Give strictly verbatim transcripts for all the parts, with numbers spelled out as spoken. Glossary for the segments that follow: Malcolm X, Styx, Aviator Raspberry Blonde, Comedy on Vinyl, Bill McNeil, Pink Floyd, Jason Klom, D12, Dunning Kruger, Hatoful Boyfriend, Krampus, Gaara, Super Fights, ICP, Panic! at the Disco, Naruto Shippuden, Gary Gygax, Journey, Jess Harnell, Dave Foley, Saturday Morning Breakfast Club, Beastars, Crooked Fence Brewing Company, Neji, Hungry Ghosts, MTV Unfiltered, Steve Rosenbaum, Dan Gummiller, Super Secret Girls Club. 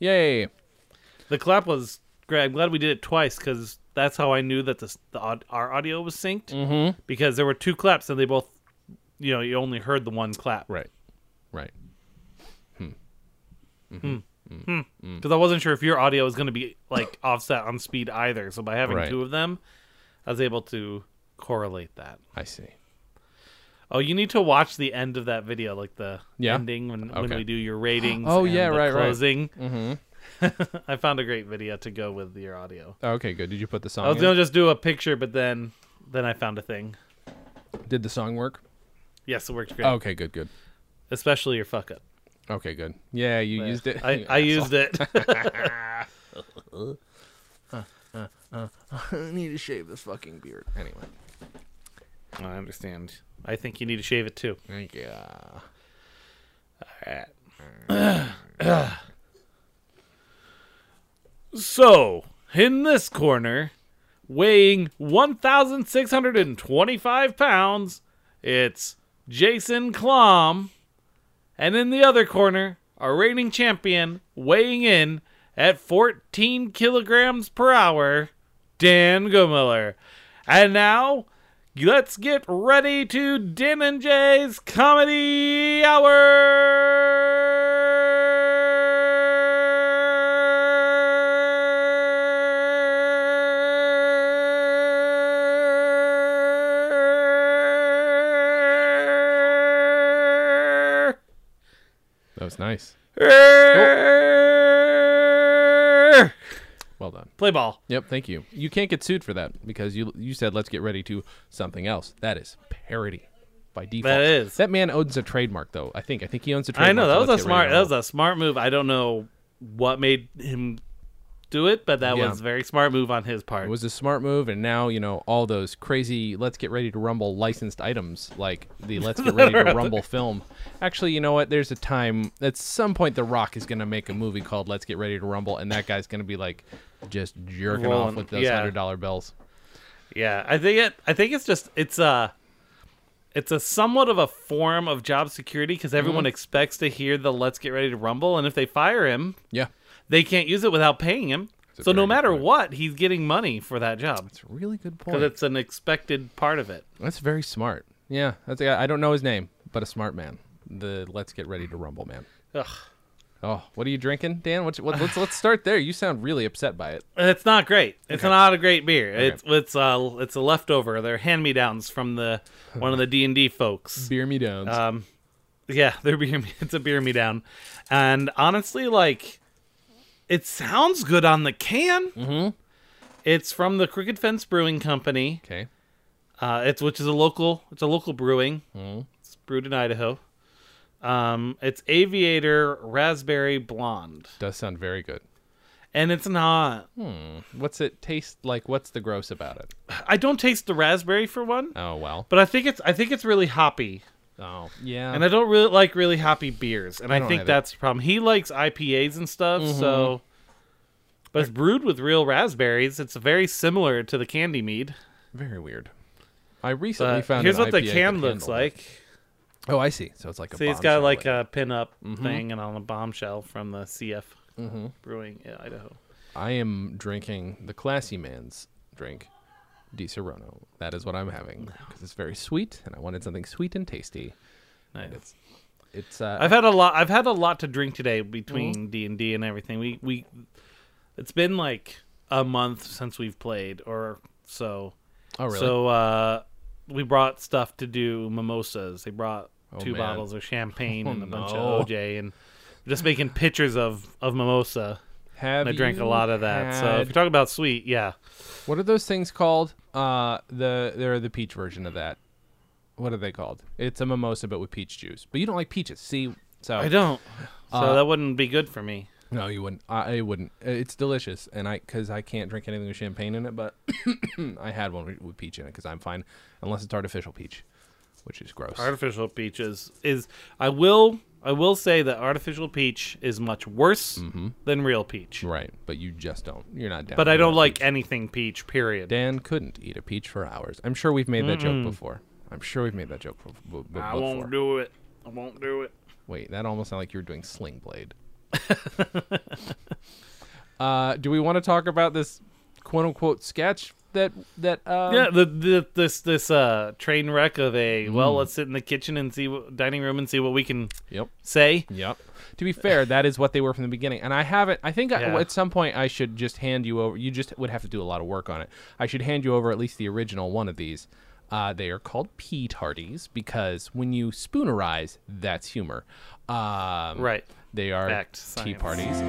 Yay. The clap was great. I'm glad we did it twice because that's how I knew that the, the our audio was synced. Mm-hmm. Because there were two claps and they both, you know, you only heard the one clap. Right. Right. Hmm. Mm-hmm. Hmm. Because mm-hmm. mm-hmm. I wasn't sure if your audio was going to be like offset on speed either. So by having right. two of them, I was able to correlate that. I see. Oh, you need to watch the end of that video, like the yeah. ending when, okay. when we do your ratings. Oh, and yeah, the right, closing. Right. Mm-hmm. I found a great video to go with your audio. Oh, okay, good. Did you put the song? I was going to just do a picture, but then, then I found a thing. Did the song work? Yes, it worked great. Oh, okay, good, good. Especially your fuck up. Okay, good. Yeah, you but used it. I, I used it. uh, uh, uh, I need to shave this fucking beard. Anyway. I understand. I think you need to shave it, too. Yeah. All right. So, in this corner, weighing one thousand six hundred twenty-five pounds, it's Jason Klom. And in the other corner, our reigning champion, weighing in at fourteen kilograms per hour, Dan Gummiller. And now, let's get ready to Dan and Jay's Comedy Hour. That was nice. Cool. Well done. Play ball. Yep, thank you. You can't get sued for that because you you said let's get ready to something else. That is parody by default. That is. That man owns a trademark though. I think I think he owns a trademark. I know that so was a smart that was a smart move. I don't know what made him do it, but that yeah. was a very smart move on his part. It was a smart move, and now, you know, all those crazy let's get ready to rumble licensed items like the let's get ready to rumble film. Actually, you know what? There's a time at some point The Rock is going to make a movie called Let's Get Ready to Rumble, and that guy's going to be like just jerking Rolling, off with those yeah. one hundred dollar bills. Yeah, I think it I think it's just it's a it's a somewhat of a form of job security because everyone mm-hmm. expects to hear the let's get ready to rumble, and if they fire him, yeah. they can't use it without paying him. So no matter what, he's getting money for that job. That's a really good point. Because it's an expected part of it. That's very smart. Yeah. That's a, I don't know his name, but a smart man. The Let's Get Ready to Rumble man. Ugh. Oh, what are you drinking, Dan? What's, what, let's let's start there. You sound really upset by it. It's not great. It's okay. not a great beer. Okay. It's it's uh it's a leftover. They're hand-me-downs from the one of the D and D folks. Beer me downs. Um, yeah, they're beer. It's a beer me down, and honestly, like. It sounds good on the can. Mm-hmm. It's from the Crooked Fence Brewing Company. Okay, uh, it's which is a local. It's a local brewing. Mm. It's brewed in Idaho. Um, it's Aviator Raspberry Blonde. Does sound very good. And it's not. Hmm. What's it taste like? What's the gross about it? I don't taste the raspberry for one. Oh well. But I think it's. I think it's really hoppy. Oh, yeah. And I don't really like really hoppy beers, and I, I think that's the problem. He likes I P As and stuff, mm-hmm. so... But it's brewed with real raspberries. It's very similar to the candy mead. Very weird. I recently but found here's an Here's what I P A the can looks handle. Like. Oh, I see. So it's like a bombshell. See, it's got like a pin-up mm-hmm. thing and on a bombshell from the C F mm-hmm. Brewing in Idaho. I am drinking the classy man's drink. Disaronno. That is what I'm having because it's very sweet, and I wanted something sweet and tasty. Nice. And it's, it's. Uh, I've had a lot. I've had a lot to drink today between D and D and everything. We we, it's been like a month since we've played or so. Oh really? So uh, we brought stuff to do mimosas. They brought oh, two man. bottles of champagne oh, and a no. bunch of O J, and just making pictures of of mimosa. Have and I drank a lot of that. Had... So if you're talking about sweet, yeah. What are those things called? Uh, the they're the peach version of that. What are they called? It's a mimosa, but with peach juice. But you don't like peaches, see? So I don't. So uh, that wouldn't be good for me. No, you wouldn't. I, I wouldn't. It's delicious, and I because I can't drink anything with champagne in it. But I had one with peach in it because I'm fine, unless it's artificial peach, which is gross. Artificial peach is, is I will. I will say that artificial peach is much worse mm-hmm. than real peach. Right, but you just don't. You're not down. But I don't like peach. Anything peach, period. Dan couldn't eat a peach for hours. I'm sure we've made Mm-mm. that joke before. I'm sure we've made that joke b- b- before. I won't do it. I won't do it. Wait, that almost sounded like you were doing Sling Blade. Uh, do we want to talk about this "quote unquote" sketch that that? Um... Yeah, the, the this this uh, train wreck of a mm. well, let's sit in the kitchen and see what, dining room and see what we can yep. say. Yep. To be fair, that is what they were from the beginning, and I haven't. I think yeah. I, at some point I should just hand you over. You just would have to do a lot of work on it. I should hand you over at least the original one of these. Uh, they are called Pea Tardies because when you spoonerize, that's humor. Um, right. They are Fact, tea science. Parties.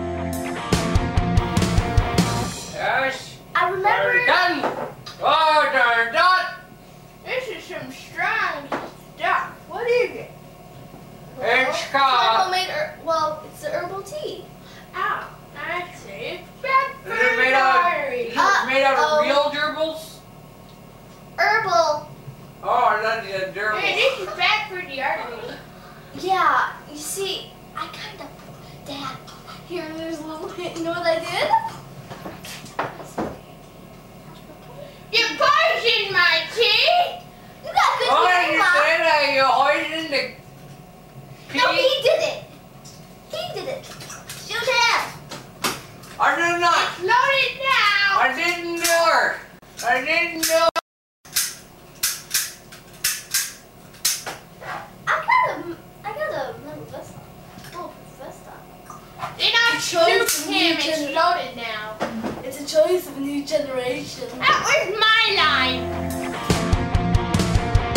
Yes. I remember. We're done. Oh, darn done. This is some strong stuff. What is it? Well, it's called. Made her, well, it's the herbal tea. Oh, I see. It's made out. Is it made out of uh, real um, gerbils? Herbal. Oh, I love the gerbils. Hey, this is bad for the artery. Yeah, you see, I kind of, Dad, here there's a little hint. You know what I did? You poisoned my tea. You got good. Oh, you said that you poisoned the pea. No, he did it. He did it. Shoot him. I did not. It's loaded now. I didn't do it. I didn't do it. Choice of him, it's loaded now. It's a choice of a new generation. That was my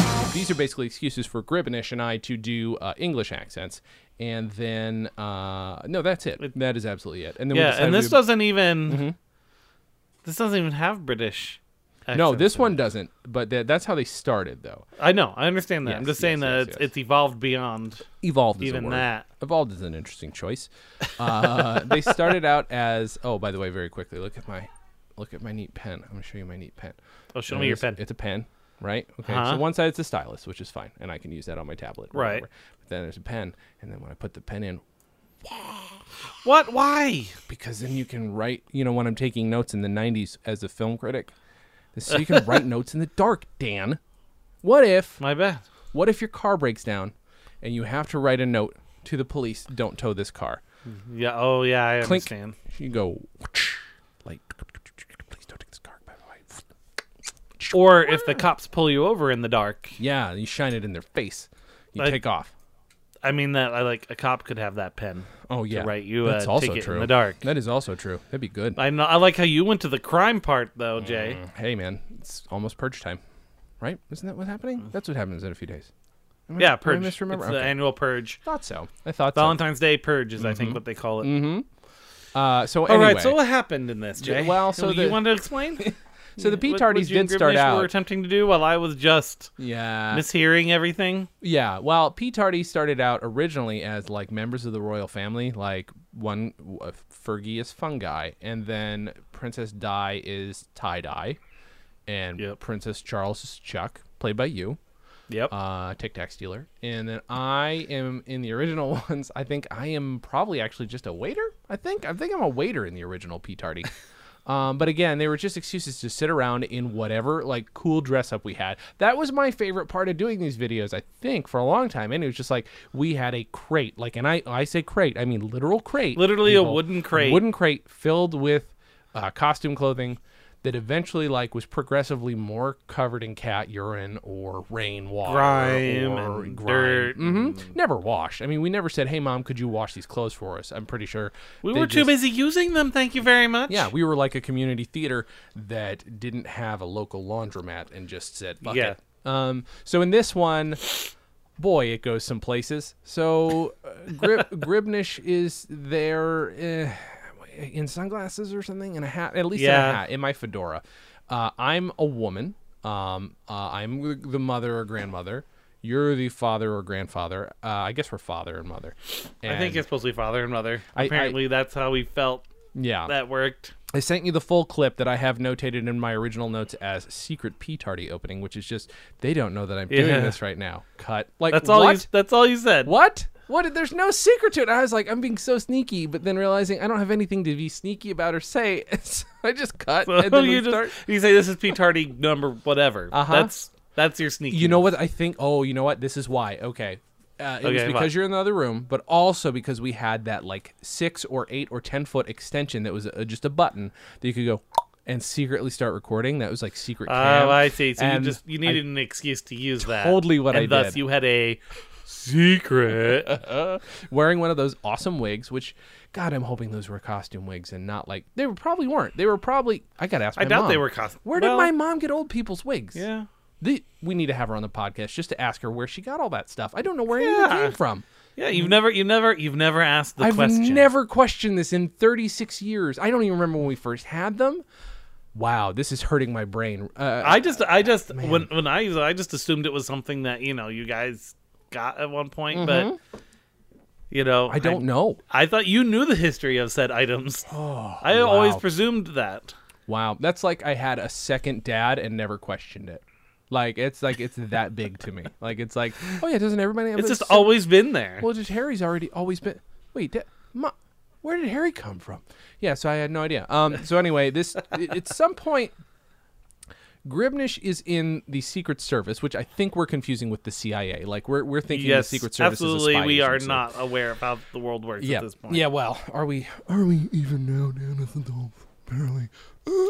line. These are basically excuses for Gribnish and I to do uh, English accents, and then uh, no, that's it. it. That is absolutely it. And then yeah, we and this we would... doesn't even mm-hmm. this doesn't even have British. No, this one doesn't. But th- that's how they started, though. I know. I understand that. Yes, I'm just yes, saying yes, that yes, it's, yes. it's evolved beyond evolved. Even that evolved is an interesting choice. Uh, they started out as oh, by the way, very quickly. Look at my look at my neat pen. I'm gonna show you my neat pen. Oh, show Notice, me your pen. It's a pen, right? Okay. Uh-huh. So one side it's a stylus, which is fine, and I can use that on my tablet. Right. Whatever. But then there's a pen, and then when I put the pen in. What? Why? Because then you can write. You know, when I'm taking notes in the nineties as a film critic. So you can write notes in the dark, Dan. What if... My bad. What if your car breaks down and you have to write a note to the police, don't tow this car? Yeah. Oh, yeah, I Clink. Understand. You go, like, please don't take this car, by the way. Or if the cops pull you over in the dark. Yeah, you shine it in their face. You I, take off. I mean, that I like a cop could have that pen. Oh, yeah. To write you That's a also ticket true. In the dark. That is also true. That'd be good. I know, I like how you went to the crime part, though, Jay. Mm, hey, man. It's almost purge time, right? Isn't that what's happening? That's what happens in a few days. Am yeah, I, purge. Am I misremember? It's okay. The annual purge. Thought so. I thought Valentine's so. Valentine's Day purge is, mm-hmm. I think, what they call it. Mm-hmm. Uh, so, anyway. All right, so what happened in this, Jay? Well, so the... You want to explain? So the Pea Tardies did start out. What were attempting to do while I was just yeah. mishearing everything? Yeah. Well, Pea Tardy started out originally as like members of the royal family, like one uh, Fergie is fungi, and then Princess Di is tie-dye, and yep. Princess Charles is Chuck, played by you. Yep. Uh, Tic Tac Stealer. And then I am in the original ones. I think I am probably actually just a waiter. I think I think I'm a waiter in the original Pea Tardy. Um, but again, they were just excuses to sit around in whatever like cool dress up we had. That was my favorite part of doing these videos, I think, for a long time. And it was just like we had a crate, like, and I I say crate, I mean literal crate, literally you know, a wooden crate, a wooden crate filled with uh, costume clothing that eventually like was progressively more covered in cat urine or rainwater, grime, or and grime. Dirt. Mm-hmm. Never washed. I mean, we never said, "Hey, Mom, could you wash these clothes for us?" I'm pretty sure we were just... too busy using them. Thank you very much. Yeah, we were like a community theater that didn't have a local laundromat and just said, "Fuck yeah. it." Um, so in this one, boy, it goes some places. So uh, Grib- Gribnish is there. Uh, in sunglasses or something, and a hat, at least yeah. in a hat, in my fedora. Uh, I'm a woman. Um, uh, I'm the mother or grandmother. You're the father or grandfather. Uh, I guess we're father and mother. And I think it's supposed to be father and mother. I, Apparently, I, that's how we felt. Yeah. That worked. I sent you the full clip that I have notated in my original notes as Secret Pea Tardy Opening, which is just, they don't know that I'm yeah. doing this right now. Cut. Like, that's all what? You, that's all you said. What? What? There's no secret to it. I was like, I'm being so sneaky, but then realizing I don't have anything to be sneaky about or say, so I just cut. So and then you, just, start... you say this is Pea Tardy number whatever. Uh-huh. That's that's your sneaky. You know what I think? Oh, you know what? This is why. Okay. Uh, it okay, was because you're in the other room, but also because we had that like six or eight or ten foot extension that was a, just a button that you could go and secretly start recording. That was like secret cam. Oh, I see. So and you just you needed I, an excuse to use that. Totally what and I did. And thus you had a secret uh, wearing one of those awesome wigs, which God, I'm hoping those were costume wigs and not like they were probably weren't. They were probably I gotta ask. My I doubt mom, they were costume. Where well, did my mom get old people's wigs? Yeah. The, we need to have her on the podcast just to ask her where she got all that stuff. I don't know where yeah. it came from. Yeah, you've never, you never, you've never asked the I've question. I've never questioned this in thirty-six years. I don't even remember when we first had them. Wow, this is hurting my brain. Uh, I just, I just, uh, when when I, I just assumed it was something that you know you guys got at one point, mm-hmm. but you know, I don't I, know. I thought you knew the history of said items. Oh, I wow. always presumed that. Wow, that's like I had a second dad and never questioned it. Like, it's like, it's that big to me. Like, it's like, oh, yeah, doesn't everybody have It's just sim- always been there. Well, just Harry's already always been. Wait, da- Ma, where did Harry come from? Yeah, so I had no idea. Um, so anyway, this, at some point, Gribnish is in the Secret Service, which I think we're confusing with the C I A. Like, we're we're thinking yes, the Secret Service absolutely. Is a spy we are so. Not aware of how the world works yeah. at this point. Yeah, well, are we, are we even now, Dan? Apparently.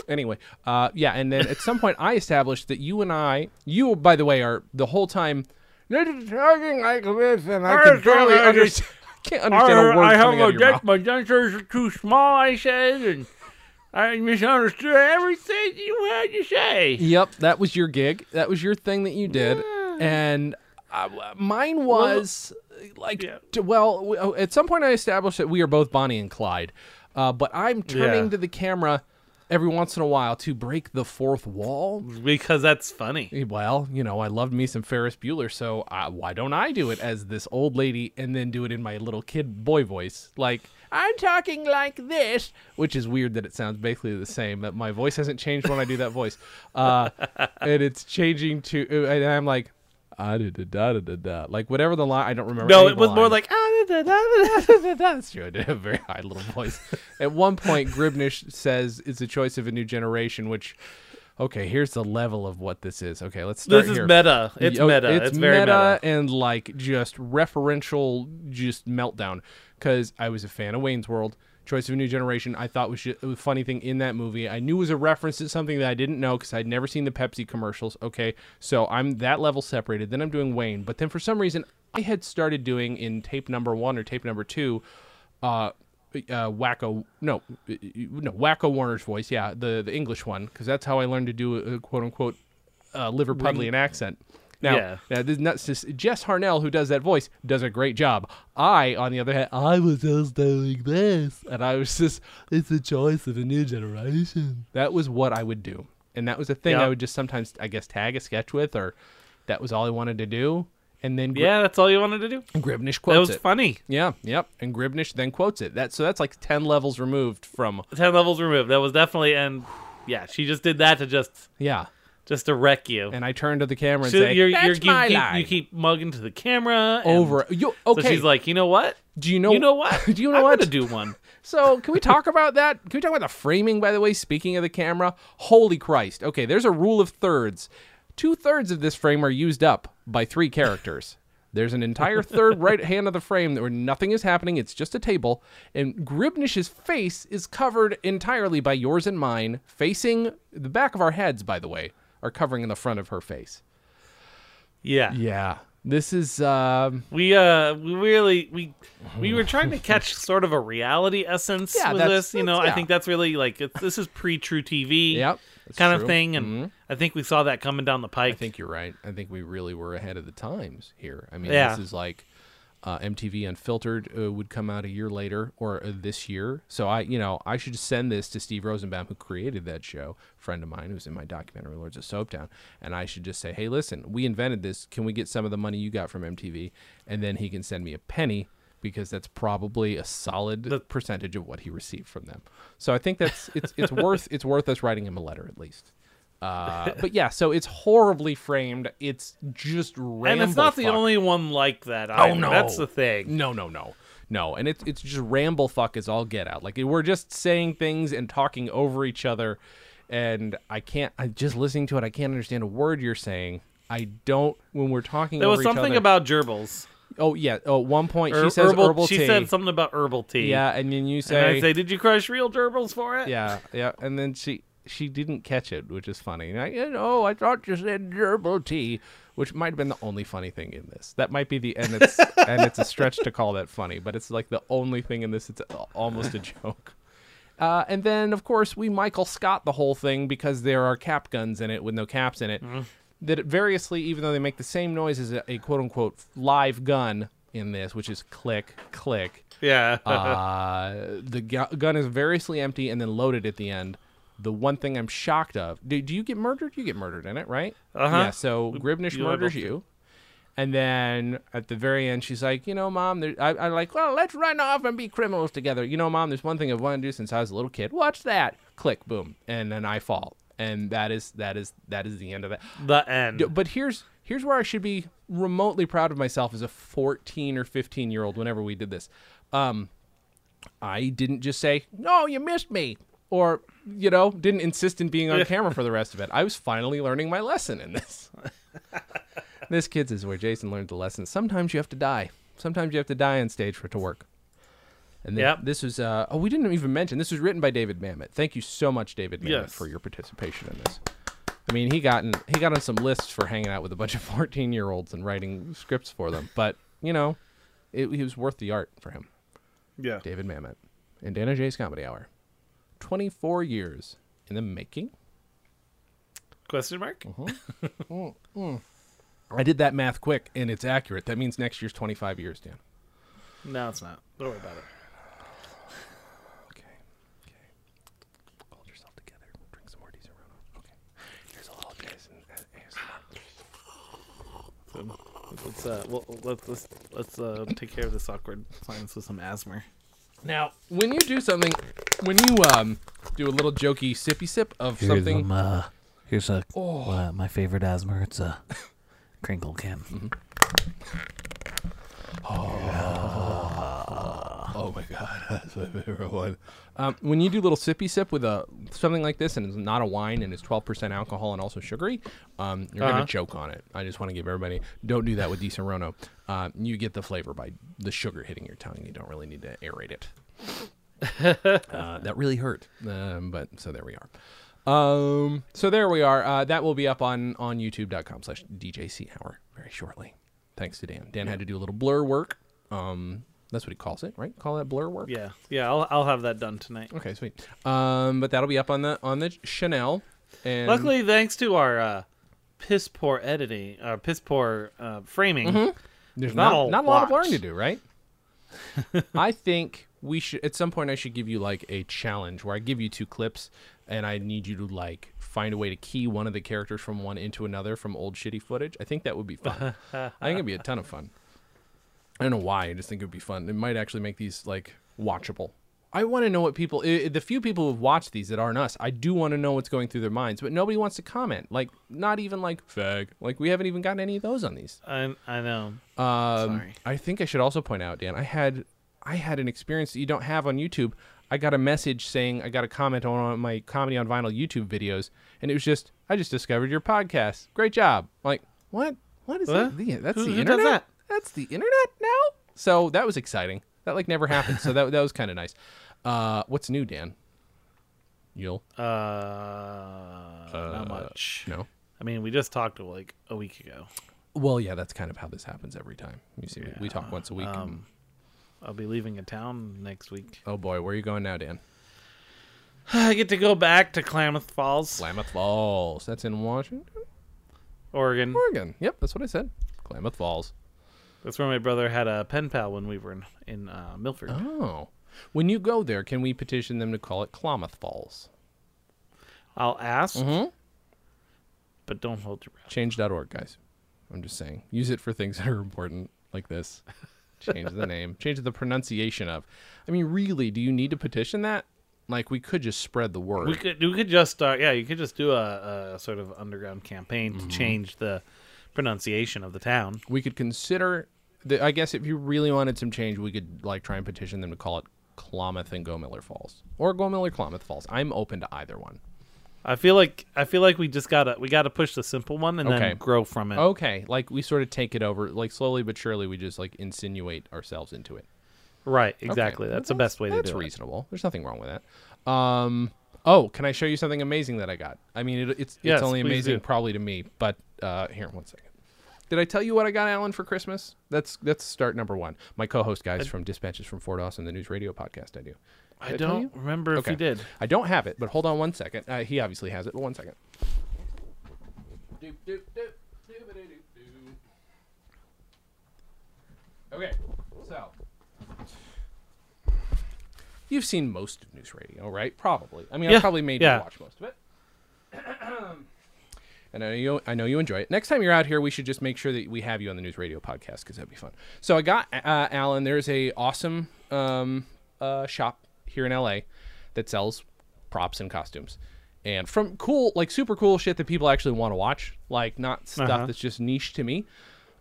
Anyway, uh, yeah, and then at some point I established that you and I, you, by the way, are the whole time talking like this, and I, I can barely understand. I can't understand I, a word I coming have out a of your mouth. My dentures are too small, I said, and I misunderstood everything you had to say. Yep, that was your gig. That was your thing that you did, yeah. and uh, mine was well, like, yeah. t- well, at some point I established that we are both Bonnie and Clyde, uh, but I'm turning yeah. to the camera every once in a while to break the fourth wall. Because that's funny. Well, you know, I loved me some Ferris Bueller, so I, why don't I do it as this old lady and then do it in my little kid boy voice? Like, I'm talking like this, which is weird that it sounds basically the same. That my voice hasn't changed when I do that voice. Uh, and it's changing to, and I'm like, ah, da, da, da, da, da. Like, whatever the line, I don't remember. No, it was more like, ah, da, da, da, da, da, da. That's true. I did have a very high little voice. At one point, Gribnish says it's a choice of a new generation, which, okay, here's the level of what this is. Okay, let's start This here. Is meta. It's oh, meta. It's, it's very meta, meta and, like, just referential, just meltdown. Because I was a fan of Wayne's World. Choice of a New Generation, I thought was just a funny thing in that movie. I knew it was a reference to something that I didn't know because I'd never seen the Pepsi commercials. Okay, so I'm that level separated. Then I'm doing Wayne. But then for some reason, I had started doing in tape number one or tape number two, uh, uh, Wakko, no, no, Wakko Warner's voice. Yeah, the, the English one, because that's how I learned to do a, a quote-unquote uh, Liverpudlian accent. Now, yeah. now this, not, this, Jess Harnell, who does that voice, does a great job. I, on the other hand, I was just doing this, and I was just, it's a choice of a new generation. That was what I would do, and that was a thing yeah. I would just sometimes, I guess, tag a sketch with, or that was all I wanted to do, and then... Gri- yeah, that's all you wanted to do? And Gribnish quotes it. That was it. Funny. Yeah, yep, and Gribnish then quotes it. That So that's like ten levels removed from... ten levels removed. That was definitely, and yeah, she just did that to just... Yeah. Just to wreck you. And I turn to the camera and so say, you're, that's you're, you, my keep, line. You keep mugging to the camera. Over. You, okay. So she's like, you know what? Do you know, you know what? Do you know I'm what? I'm going to do one. So can we talk about that? Can we talk about the framing, by the way? Speaking of the camera, holy Christ. Okay, there's a rule of thirds. Two thirds of this frame are used up by three characters. There's an entire third right hand of the frame where nothing is happening. It's just a table. And Gribnish's face is covered entirely by yours and mine, facing the back of our heads, by the way. Are covering in the front of her face. Yeah, yeah. This is um... we uh we really we we were trying to catch sort of a reality essence yeah, with this. You know, yeah. I think that's really like it's, this is pre-True T V yep, kind true. Of thing, and mm-hmm. I think we saw that coming down the pike. I think you're right. I think we really were ahead of the times here. I mean, yeah. this is like uh, M T V Unfiltered uh, would come out a year later or uh, this year. So I, you know, I should send this to Steve Rosenbaum, who created that show. Friend of mine who's in my documentary Lords of Soaptown, and I should just say, hey, listen, we invented this, can we get some of the money you got from M T V? And then he can send me a penny, because that's probably a solid the- percentage of what he received from them. So I think that's it's it's worth it's worth us writing him a letter at least. Uh, but yeah, so it's horribly framed. It's just random. And it's not fuck. The only one like that either. Oh no, that's the thing. No, no, no. No, and it's it's just ramble fuck is all get out. Like, we're just saying things and talking over each other. And I can't, I'm just listening to it. I can't understand a word you're saying. I don't, when we're talking there over each other. There was something about gerbils. Oh, yeah. Oh, at one point, Her- she says herbal, herbal she tea. She said something about herbal tea. Yeah, and then you say... And I say, did you crush real gerbils for it? Yeah, yeah. And then she she didn't catch it, which is funny. And I, you know, I thought you said gerbil tea, which might have been the only funny thing in this. That might be the... And it's, and it's a stretch to call that funny, but it's like the only thing in this. It's almost a joke. Uh, and then, of course, we Michael Scott the whole thing because there are cap guns in it with no caps in it. Mm. That it variously, even though they make the same noise as a, a quote-unquote live gun in this, which is click, click. Yeah. uh, the gu- gun is variously empty and then loaded at the end. The one thing I'm shocked of, do, do you get murdered? You get murdered in it, right? Uh-huh. Yeah, so Gribnish you murders you. And then at the very end, she's like, you know, Mom, I, I'm like, well, let's run off and be criminals together. You know, Mom, there's one thing I've wanted to do since I was a little kid. Watch that. Click, boom. And then I fall. And that is that is that is the end of that. The end. But here's here's where I should be remotely proud of myself as a fourteen or fifteen year old. Whenever we did this, um, I didn't just say, "No, you missed me," or you know, didn't insist in being on camera for the rest of it. I was finally learning my lesson in this. This kids is where Jason learned the lesson. Sometimes you have to die. Sometimes you have to die on stage for it to work. And then yep. this was, uh, oh, we didn't even mention, this was written by David Mamet. Thank you so much, David Mamet, yes. for your participation in this. I mean, he got, in, he got on some lists for hanging out with a bunch of fourteen-year-olds and writing scripts for them. But, you know, it, it was worth the art for him. Yeah. David Mamet. And Dana Jay's Comedy Hour. twenty-four years in the making? Question mark? Uh-huh. mm-hmm. I did that math quick, and it's accurate. That means next year's twenty-five years, Dan. No, it's not. Don't worry about it. Let's uh, well, let's let's, let's uh, take care of this awkward silence with some asthma. Now, when you do something, when you um do a little jokey sippy sip of here's something, um, uh, here's a oh. uh, my favorite asthma. It's a crinkle can. Mm-hmm. Oh. Yeah. oh my god, that's my favorite one. Um, when you do a little sippy sip with a something like this, and it's not a wine, and it's twelve percent alcohol and also sugary, um, you're uh-huh. gonna joke on it. I just want to give everybody, don't do that with Disaronno. Um, you get the flavor by the sugar hitting your tongue. You don't really need to aerate it. uh, that really hurt, um, but so there we are. Um, so there we are. Uh, that will be up on on YouTube dot com slash D J C Hour very shortly. Thanks to Dan. Dan yeah. had to do a little blur work. Um, That's what he calls it, right? Call that blur work? Yeah. Yeah, I'll I'll have that done tonight. Okay, sweet. Um, but that'll be up on the on the Chanel. And luckily, thanks to our uh, piss poor editing, uh, piss poor uh, framing, mm-hmm. there's not not a, not a lot of blurring to do, right? I think we should at some point. I should give you like a challenge where I give you two clips, and I need you to like find a way to key one of the characters from one into another from old shitty footage. I think that would be fun. I think it'd be a ton of fun. I don't know why. I just think it would be fun. It might actually make these like watchable. I want to know what people, it, the few people who've watched these that aren't us, I do want to know what's going through their minds, but nobody wants to comment. Like, not even like fag. Like, we haven't even gotten any of those on these. I I know. Um, Sorry. I think I should also point out, Dan, I had I had an experience that you don't have on YouTube. I got a message saying I got a comment on my Comedy on Vinyl YouTube videos, and it was just, I just discovered your podcast. Great job. I'm like, what? What is what? that? That's who, the who internet? Does that? That's the internet now? So that was exciting. That like never happened. So that that was kind of nice. Uh, what's new, Dan? You'll? Uh, uh, not much. No? I mean, we just talked like a week ago. Well, yeah, that's kind of how this happens every time. You see, yeah. we talk once a week. Um, and... I'll be leaving a town next week. Oh, boy. Where are you going now, Dan? I get to go back to Klamath Falls. Klamath Falls. That's in Washington? Oregon. Oregon. Yep, that's what I said. Klamath Falls. That's where my brother had a pen pal when we were in, in uh, Milford. Oh. When you go there, can we petition them to call it Klamath Falls? I'll ask, mm-hmm. but don't hold your breath. Change dot org, guys. I'm just saying. Use it for things that are important, like this. Change the name. Change the pronunciation of. I mean, really, do you need to petition that? Like, we could just spread the word. We could, we could just start, yeah, you could just do a, a sort of underground campaign to mm-hmm. change the pronunciation of the town. We could consider the, I guess if you really wanted some change, we could like try and petition them to call it Klamath and Gummiller Falls or Gummiller Klamath Falls. I'm open to either one. I feel like I feel like we just gotta we gotta push the simple one and okay. then grow from it. Okay, like we sort of take it over, like slowly but surely we just like insinuate ourselves into it. Right, exactly. Okay. That's well, the best way to do it. That's reasonable. There's nothing wrong with that. Um, oh, can I show you something amazing that I got? I mean, it, it's yes, it's only amazing do. probably to me, but uh, here, one second. Did I tell you what I got, Alan, for Christmas? That's that's start number one. My co-host guys I, from Dispatches from Fort Dawson, the News Radio podcast I do. Did I, I don't remember okay. if you did. I don't have it, but hold on one second. Uh, he obviously has it, but one second. Okay, so... You've seen most of News Radio, right? Probably. I mean, yeah. I probably made yeah. you watch most of it. And I know, you, I know you enjoy it. Next time you're out here, we should just make sure that we have you on the News Radio podcast because that'd be fun. So I got, uh, Alan, there's a awesome um, uh, shop here in L A that sells props and costumes. And from cool, like super cool shit that people actually want to watch. Like not stuff uh-huh. that's just niche to me.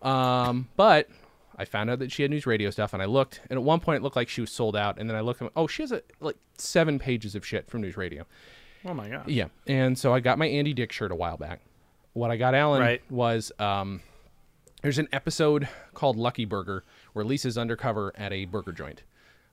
Um, but... I found out that she had News Radio stuff, and I looked, and at one point it looked like she was sold out, and then I looked and oh, she has a, like seven pages of shit from News Radio. Oh, my God. Yeah, and so I got my Andy Dick shirt a while back. What I got, Alan, right. was um, there's an episode called Lucky Burger where Lisa's undercover at a burger joint,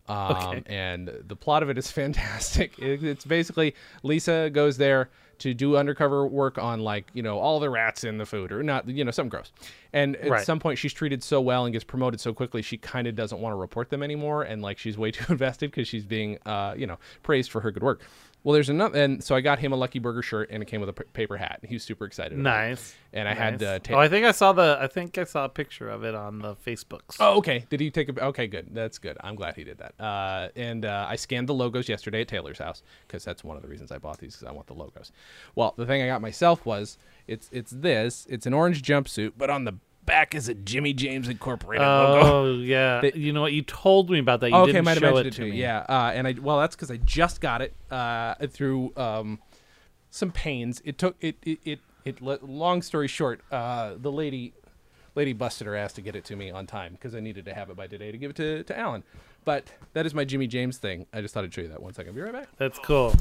um, okay. and the plot of it is fantastic. It, it's basically Lisa goes there to do undercover work on, like, you know, all the rats in the food or not, you know, something gross. And at right. some point she's treated so well and gets promoted so quickly, she kind of doesn't want to report them anymore. And like, she's way too invested because she's being, uh, you know, praised for her good work. Well, there's another. And so I got him a Lucky Burger shirt and it came with a p- paper hat. And he was super excited. Nice. About it. And I nice. had to uh, take. Oh, I think I saw the, I think I saw a picture of it on the Facebooks. Oh, okay. Did he take a, okay, good. That's good. I'm glad he did that. Uh, and uh, I scanned the logos yesterday at Taylor's house because that's one of the reasons I bought these because I want the logos. Well, the thing I got myself was it's it's this. It's an orange jumpsuit, but on the back is a Jimmy James Incorporated oh, logo. Oh yeah, that, you know what? You told me about that. You okay, didn't might show it, it to me. me. Yeah, uh, and I well, that's because I just got it uh, through um, some pains. It took it it it. it long story short, uh, the lady lady busted her ass to get it to me on time because I needed to have it by today to give it to to Alan. But that is my Jimmy James thing. I just thought I'd show you that. One second. Be right back. That's cool.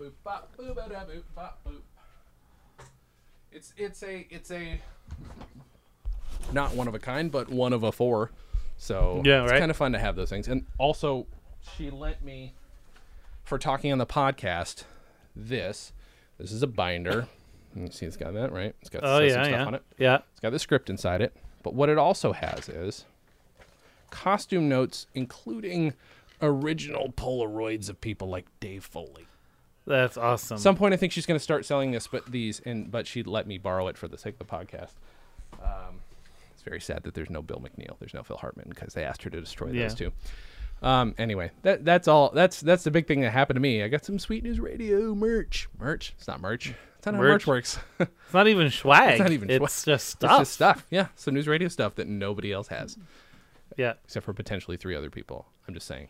Boop, bop, boop, boop, bop, boop. It's it's a it's a not one of a kind, but one of a four. So yeah, it's right? kind of fun to have those things. And also, she lent me for talking on the podcast. This this is a binder. You see, it's got that right. It's got oh, yeah, some stuff yeah. on it. Yeah, it's got the script inside it. But what it also has is costume notes, including original Polaroids of people like Dave Foley. That's awesome. At some point, I think she's going to start selling this, but these, and but she let me borrow it for the sake of the podcast. Um, it's very sad that there's no Bill McNeil, there's no Phil Hartman, because they asked her to destroy yeah. those two. Um, anyway, that that's all. That's that's the big thing that happened to me. I got some sweet News Radio merch. Merch. It's not merch. It's not merch. how merch works. It's not even swag. It's not even. It's swag. just stuff. It's just stuff. Yeah, some News Radio stuff that nobody else has. Yeah, except for potentially three other people. I'm just saying.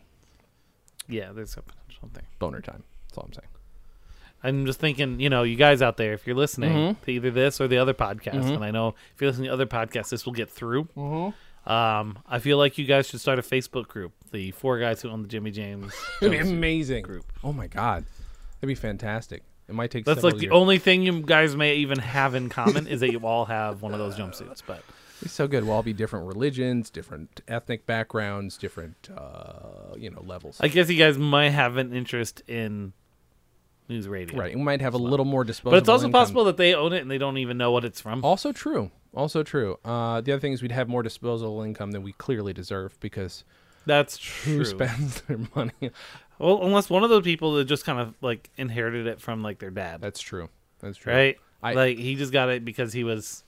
Yeah, there's a potential thing. Boner time. That's all I'm saying. I'm just thinking, you know, you guys out there, if you're listening mm-hmm. to either this or the other podcast, mm-hmm. and I know if you're listening to other podcasts, this will get through. Mm-hmm. Um, I feel like you guys should start a Facebook group, the four guys who own the Jimmy James. It'd be amazing group. Oh my God, that'd be fantastic. It might take. That's like the years. only thing you guys may even have in common is that you all have one of those jumpsuits. But it's so good. We'll all be different religions, different ethnic backgrounds, different uh, you know levels. I guess you guys might have an interest in. News Radio. Right. We might have a little more disposable But it's also income. possible that they own it and they don't even know what it's from. Also true. Also true. Uh, the other thing is we'd have more disposable income than we clearly deserve because that's true. Who spends their money? Well, unless one of those people that just kind of like inherited it from like their dad. That's true. That's true. Right? I, like he just got it because he was,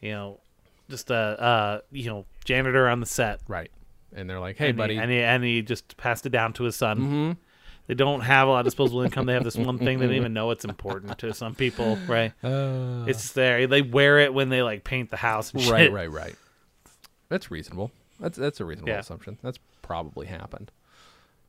you know, just a uh, you know, janitor on the set. Right. And they're like, hey, and buddy. He, and, he, and he just passed it down to his son. Mm-hmm. They don't have a lot of disposable income. They have this one thing they don't even know it's important to some people, right? Uh, it's there. They wear it when they like paint the house. And right, shit. right, right. That's reasonable. That's that's a reasonable yeah. assumption. That's probably happened.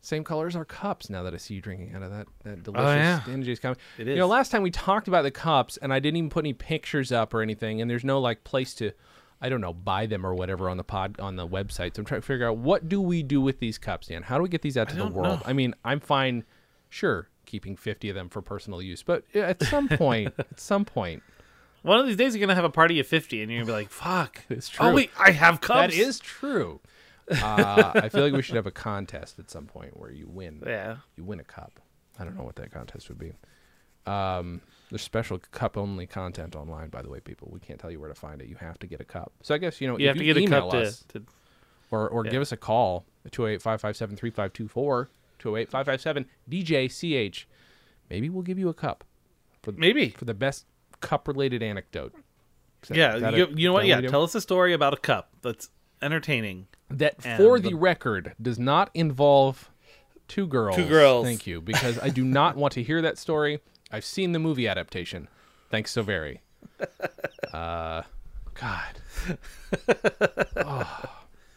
Same color as our cups. Now that I see you drinking out of that, that delicious oh, yeah. energy is coming. It is. You know, last time we talked about the cups, and I didn't even put any pictures up or anything. And there's no like place to, I don't know, buy them or whatever on the pod on the website. So I'm trying to figure out what do we do with these cups, Dan? How do we get these out to the world? Know. I mean, I'm fine. Sure, keeping fifty of them for personal use. But at some point, at some point. One of these days, you're going to have a party of fifty, and you're going to be like, fuck. It's true. Oh, wait, I have cups. That is true. Uh, I feel like we should have a contest at some point where you win. Yeah. You win a cup. I don't know what that contest would be. Um, there's special cup-only content online, by the way, people. We can't tell you where to find it. You have to get a cup. So I guess, you know, you if have you to get email a cup us to, to... or, or yeah. give us a call at two oh eight, five five seven, three five two four, two oh eight, five five seven, D J C H, maybe we'll give you a cup. For, maybe. For the best cup-related anecdote. That, yeah, that you, a, you know what? Yeah, tell us a story about a cup that's entertaining. That, and for the, the record, does not involve two girls. Two girls. Thank you, because I do not want to hear that story. I've seen the movie adaptation. Thanks so very. Uh, God. Oh,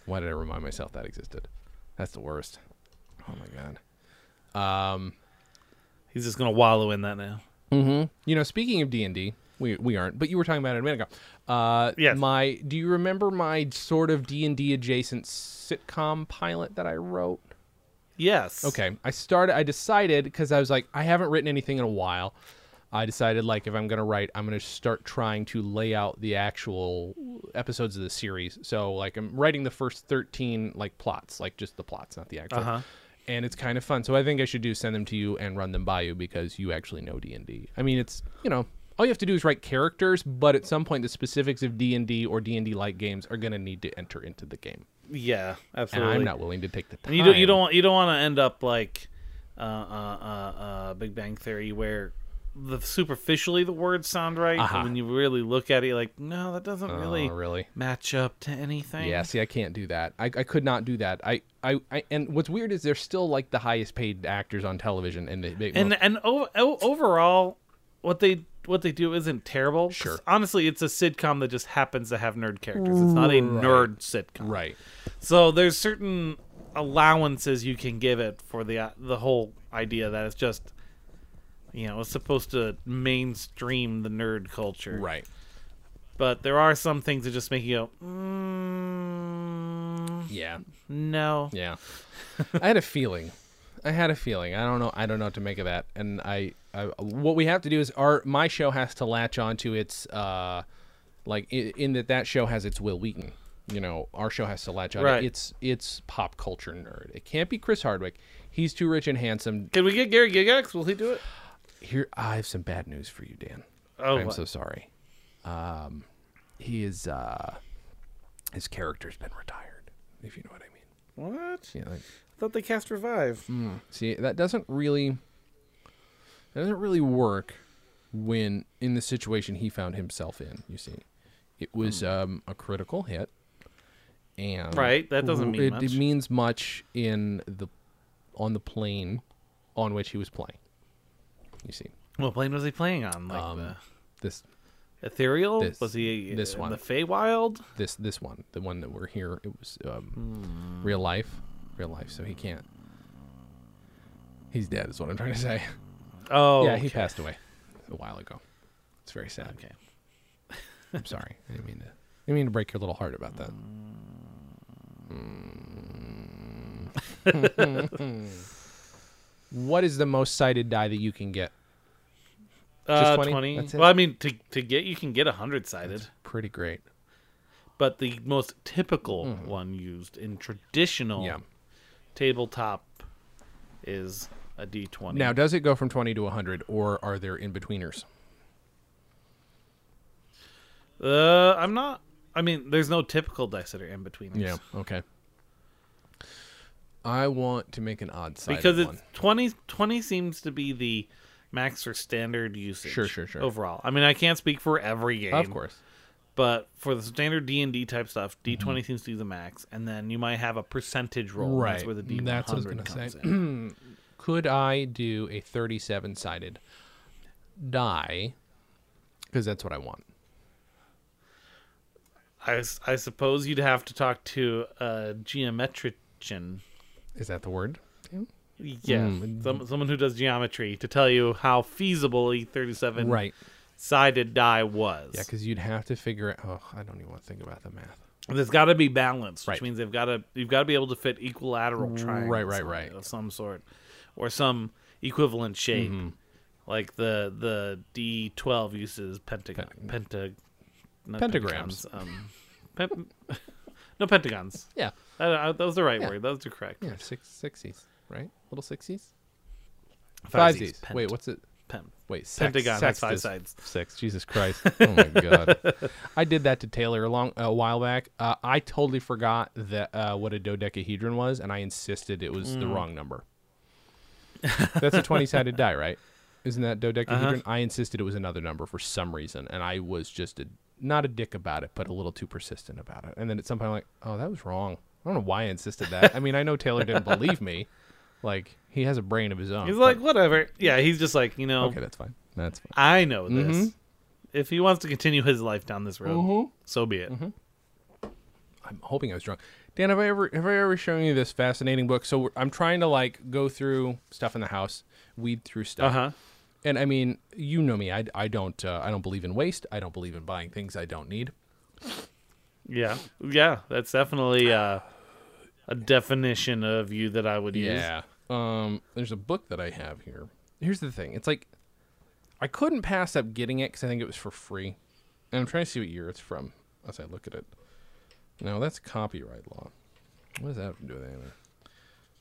why did I remind myself that existed? That's the worst. Oh, my God. Um, He's just going to wallow in that now. Mm-hmm. You know, speaking of D and D, we we aren't, but you were talking about it a minute ago. Uh, yes. My, do you remember my sort of D and D adjacent sitcom pilot that I wrote? Yes. Okay. I started. I decided, because I was like, I haven't written anything in a while. I decided, like, if I'm going to write, I'm going to start trying to lay out the actual episodes of the series. So, like, I'm writing the first thirteen, like, plots, like just the plots, not the actual. Uh-huh. And it's kind of fun. So I think I should do send them to you and run them by you, because you actually know D and D. I mean, it's, you know, all you have to do is write characters, but at some point the specifics of D and D or D and D-like games are going to need to enter into the game. Yeah, absolutely. And I'm not willing to take the time. You don't, you don't, you don't want to end up like uh, uh, uh, uh, Big Bang Theory, where the superficially the words sound right, uh-huh. and when you really look at it, you're like, no, that doesn't oh, really, really match up to anything. Yeah, see, I can't do that. I, I could not do that. I, I, I, and what's weird is they're still like the highest paid actors on television, and they, they and most... and o- o- overall, what they. What they do isn't terrible. Sure. Honestly, it's a sitcom that just happens to have nerd characters. It's not a right. nerd sitcom. Right. So there's certain allowances you can give it for the uh, the whole idea that it's just, you know, it's supposed to mainstream the nerd culture. Right. But there are some things that just make you go, mm, yeah. No. Yeah. I had a feeling. I had a feeling. I don't know. I don't know what to make of that. And I, I what we have to do is our my show has to latch on to its, uh, like in, in that that show has its Will Wheaton. You know, our show has to latch on right. to its its pop culture nerd. It can't be Chris Hardwick. He's too rich and handsome. Can we get Gary Gygax? Will he do it? Here, I have some bad news for you, Dan. Oh, I'm what? so sorry. Um, he is uh, his character's been retired. If you know what I mean. What? Yeah. Like, I thought they cast Revive. Mm. See, that doesn't really that doesn't really work when in the situation he found himself in, you see. It was um, a critical hit. And right, that doesn't mean it, much. It means much in the on the plane on which he was playing. You see. What plane was he playing on? Like um, the this Ethereal? This, was he this in one. the Feywild? This this one, the one that we're here. It was um, mm. real life. Real life, so he can't. He's dead, is what I'm trying to say. Oh, yeah, okay. He passed away a while ago. It's very sad. Okay, I'm sorry. I didn't mean to. I didn't mean to break your little heart about that. Mm. What is the most cited die that you can get? Just twenty. Uh, That's it? Well, I mean, to to get you can get a hundred cited. That's pretty great. But the most typical mm. one used in traditional. Yeah. Tabletop is a D twenty. Now, does it go from twenty to one hundred, or are there in-betweeners? Uh, I'm not... I mean, there's no typical dice that are in-betweeners. Yeah, okay. I want to make an odd-sided because it's one. twenty, twenty seems to be the max or standard usage sure, sure, sure. overall. I mean, I can't speak for every game. Of course. But for the standard D and D type stuff, D twenty mm-hmm. seems to be the max. And then you might have a percentage roll. Right. That's where the D one hundred that's what I was gonna comes say. in. Could I do a thirty-seven-sided die? Because that's what I want. I, I suppose you'd have to talk to a geometrician. Is that the word? Yeah. Mm. Some, someone who does geometry to tell you how feasible a thirty-seven... Right. Sided die was. Yeah, because you'd have to figure out. Oh, I don't even want to think about the math. There's got to be balanced, which right. means they've got to. You've got to be able to fit equilateral triangles, right, right, right, of some sort, or some equivalent shape. Mm-hmm. Like the the D twelve uses pentag- pentag- pentagrams. Pentagrams. Um, pen- no, pentagons. Yeah. I, I, that was the right yeah. word. Those are correct. Yeah, six, sixies, right? Little sixies? Five Fivesies. Pent- Wait, what's it? Pen. Wait, sex, pentagon sex has five sides. Six. Jesus Christ. Oh, my God. I did that to Taylor a, long, a while back. Uh, I totally forgot that uh, what a dodecahedron was, and I insisted it was mm. the wrong number. That's a twenty-sided die, right? Isn't that dodecahedron? Uh-huh. I insisted it was another number for some reason, and I was just a, not a dick about it, but a little too persistent about it. And then at some point, I'm like, oh, that was wrong. I don't know why I insisted that. I mean, I know Taylor didn't believe me. Like, he has a brain of his own. He's like, whatever. Yeah, he's just like, you know. Okay, that's fine. That's fine. I know this. Mm-hmm. If he wants to continue his life down this road, mm-hmm. so be it. Mm-hmm. I'm hoping I was drunk. Dan, have I ever have I ever shown you this fascinating book? So we're, I'm trying to, like, go through stuff in the house, weed through stuff. Uh-huh. And, I mean, you know me. I, I, don't, uh, I don't believe in waste. I don't believe in buying things I don't need. Yeah. Yeah, that's definitely... Uh... a definition of you that I would use. Yeah. Um, there's a book that I have here. Here's the thing. It's like, I couldn't pass up getting it because I think it was for free. And I'm trying to see what year it's from as I look at it. Now, that's copyright law. What does that have to do with anything?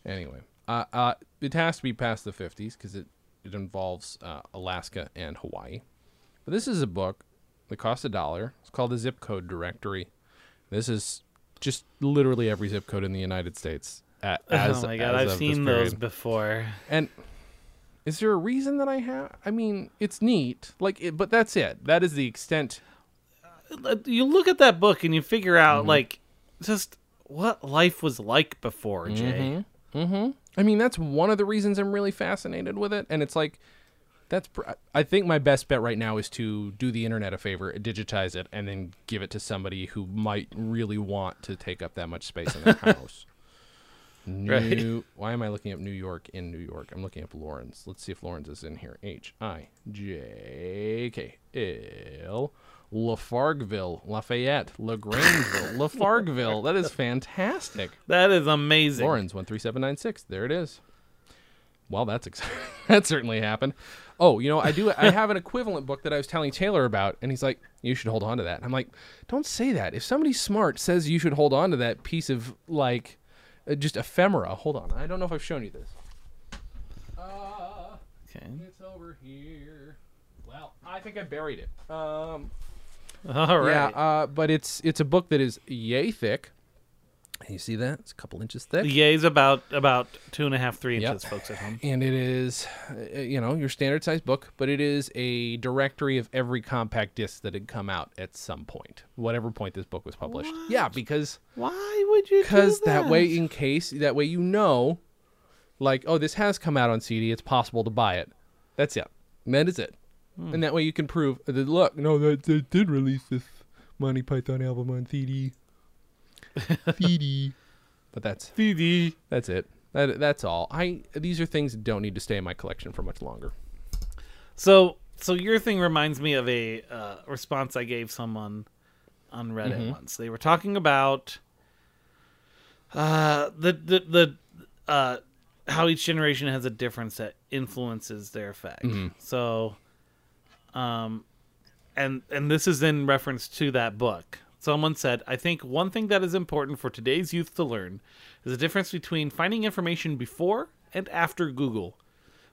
Anyway, uh, uh, it has to be past the fifties because it, it involves uh, Alaska and Hawaii. But this is a book that costs a dollar. It's called The Zip Code Directory. This is... just literally every zip code in the United States. At, as, oh my God, as I've seen those before. And is there a reason that I have? I mean, it's neat, like, it, but that's it. That is the extent. You look at that book and you figure out, mm-hmm. like, just what life was like before, Jay. Mm-hmm. Mm-hmm. I mean, that's one of the reasons I'm really fascinated with it. And it's like, that's. Pr- I think my best bet right now is to do the internet a favor, digitize it, and then give it to somebody who might really want to take up that much space in their house. New, right. Why am I looking up New York in New York? I'm looking up Lawrence. Let's see if Lawrence is in here. H I J K L. Lafargeville, Lafayette, LaGrangeville, Lafargeville. That is fantastic. That is amazing. Lawrence, one three seven nine six. There it is. Well, that's exciting. That certainly happened. Oh, you know, I do. I have an equivalent book that I was telling Taylor about, and he's like, "You should hold on to that." And I'm like, "Don't say that. If somebody smart says you should hold on to that piece of like, uh, just ephemera, hold on. I don't know if I've shown you this. Uh, okay, it's over here. Well, I think I buried it. Um, all right. Yeah, uh, but it's it's a book that is yay thick. You see that? It's a couple inches thick. Yeah, it's about, about two and a half, three inches, yep. Folks at home. And it is, you know, your standard-sized book, but it is a directory of every compact disc that had come out at some point, whatever point this book was published. What? Yeah, because... why would you do that? Because that way, in case, that way you know, like, oh, this has come out on C D. It's possible to buy it. That's it. And that is it. Hmm. And that way you can prove, that, look, no, they, they did release this Monty Python album on C D. Feedy. But that's Feedy. That's it. That that's all. I these are things that don't need to stay in my collection for much longer. So so your thing reminds me of a uh, response I gave someone on Reddit mm-hmm. once. They were talking about uh, the the the uh, how each generation has a difference that influences their effect. Mm-hmm. So, um, and and this is in reference to that book. Someone said, I think one thing that is important for today's youth to learn is the difference between finding information before and after Google.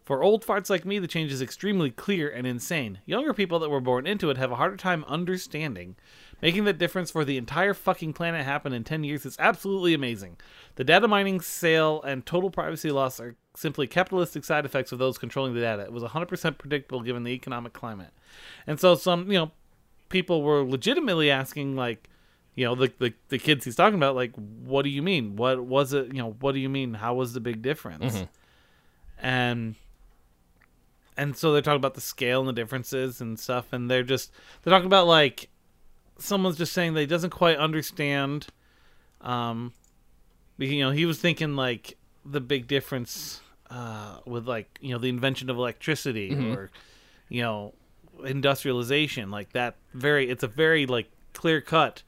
For old farts like me, the change is extremely clear and insane. Younger people that were born into it have a harder time understanding. Making that difference for the entire fucking planet happen in ten years is absolutely amazing. The data mining, sale, and total privacy loss are simply capitalistic side effects of those controlling the data. It was one hundred percent predictable given the economic climate. And so some, you know, people were legitimately asking, like, you know, the, the the kids he's talking about, like, what do you mean? What was it? You know, what do you mean? How was the big difference? Mm-hmm. And and so they're talking about the scale and the differences and stuff. And they're just they're talking about, like, someone's just saying they doesn't quite understand. Um, you know, he was thinking, like, the big difference uh, with, like, you know, the invention of electricity mm-hmm. or, you know, industrialization, like that very it's a very like clear cut,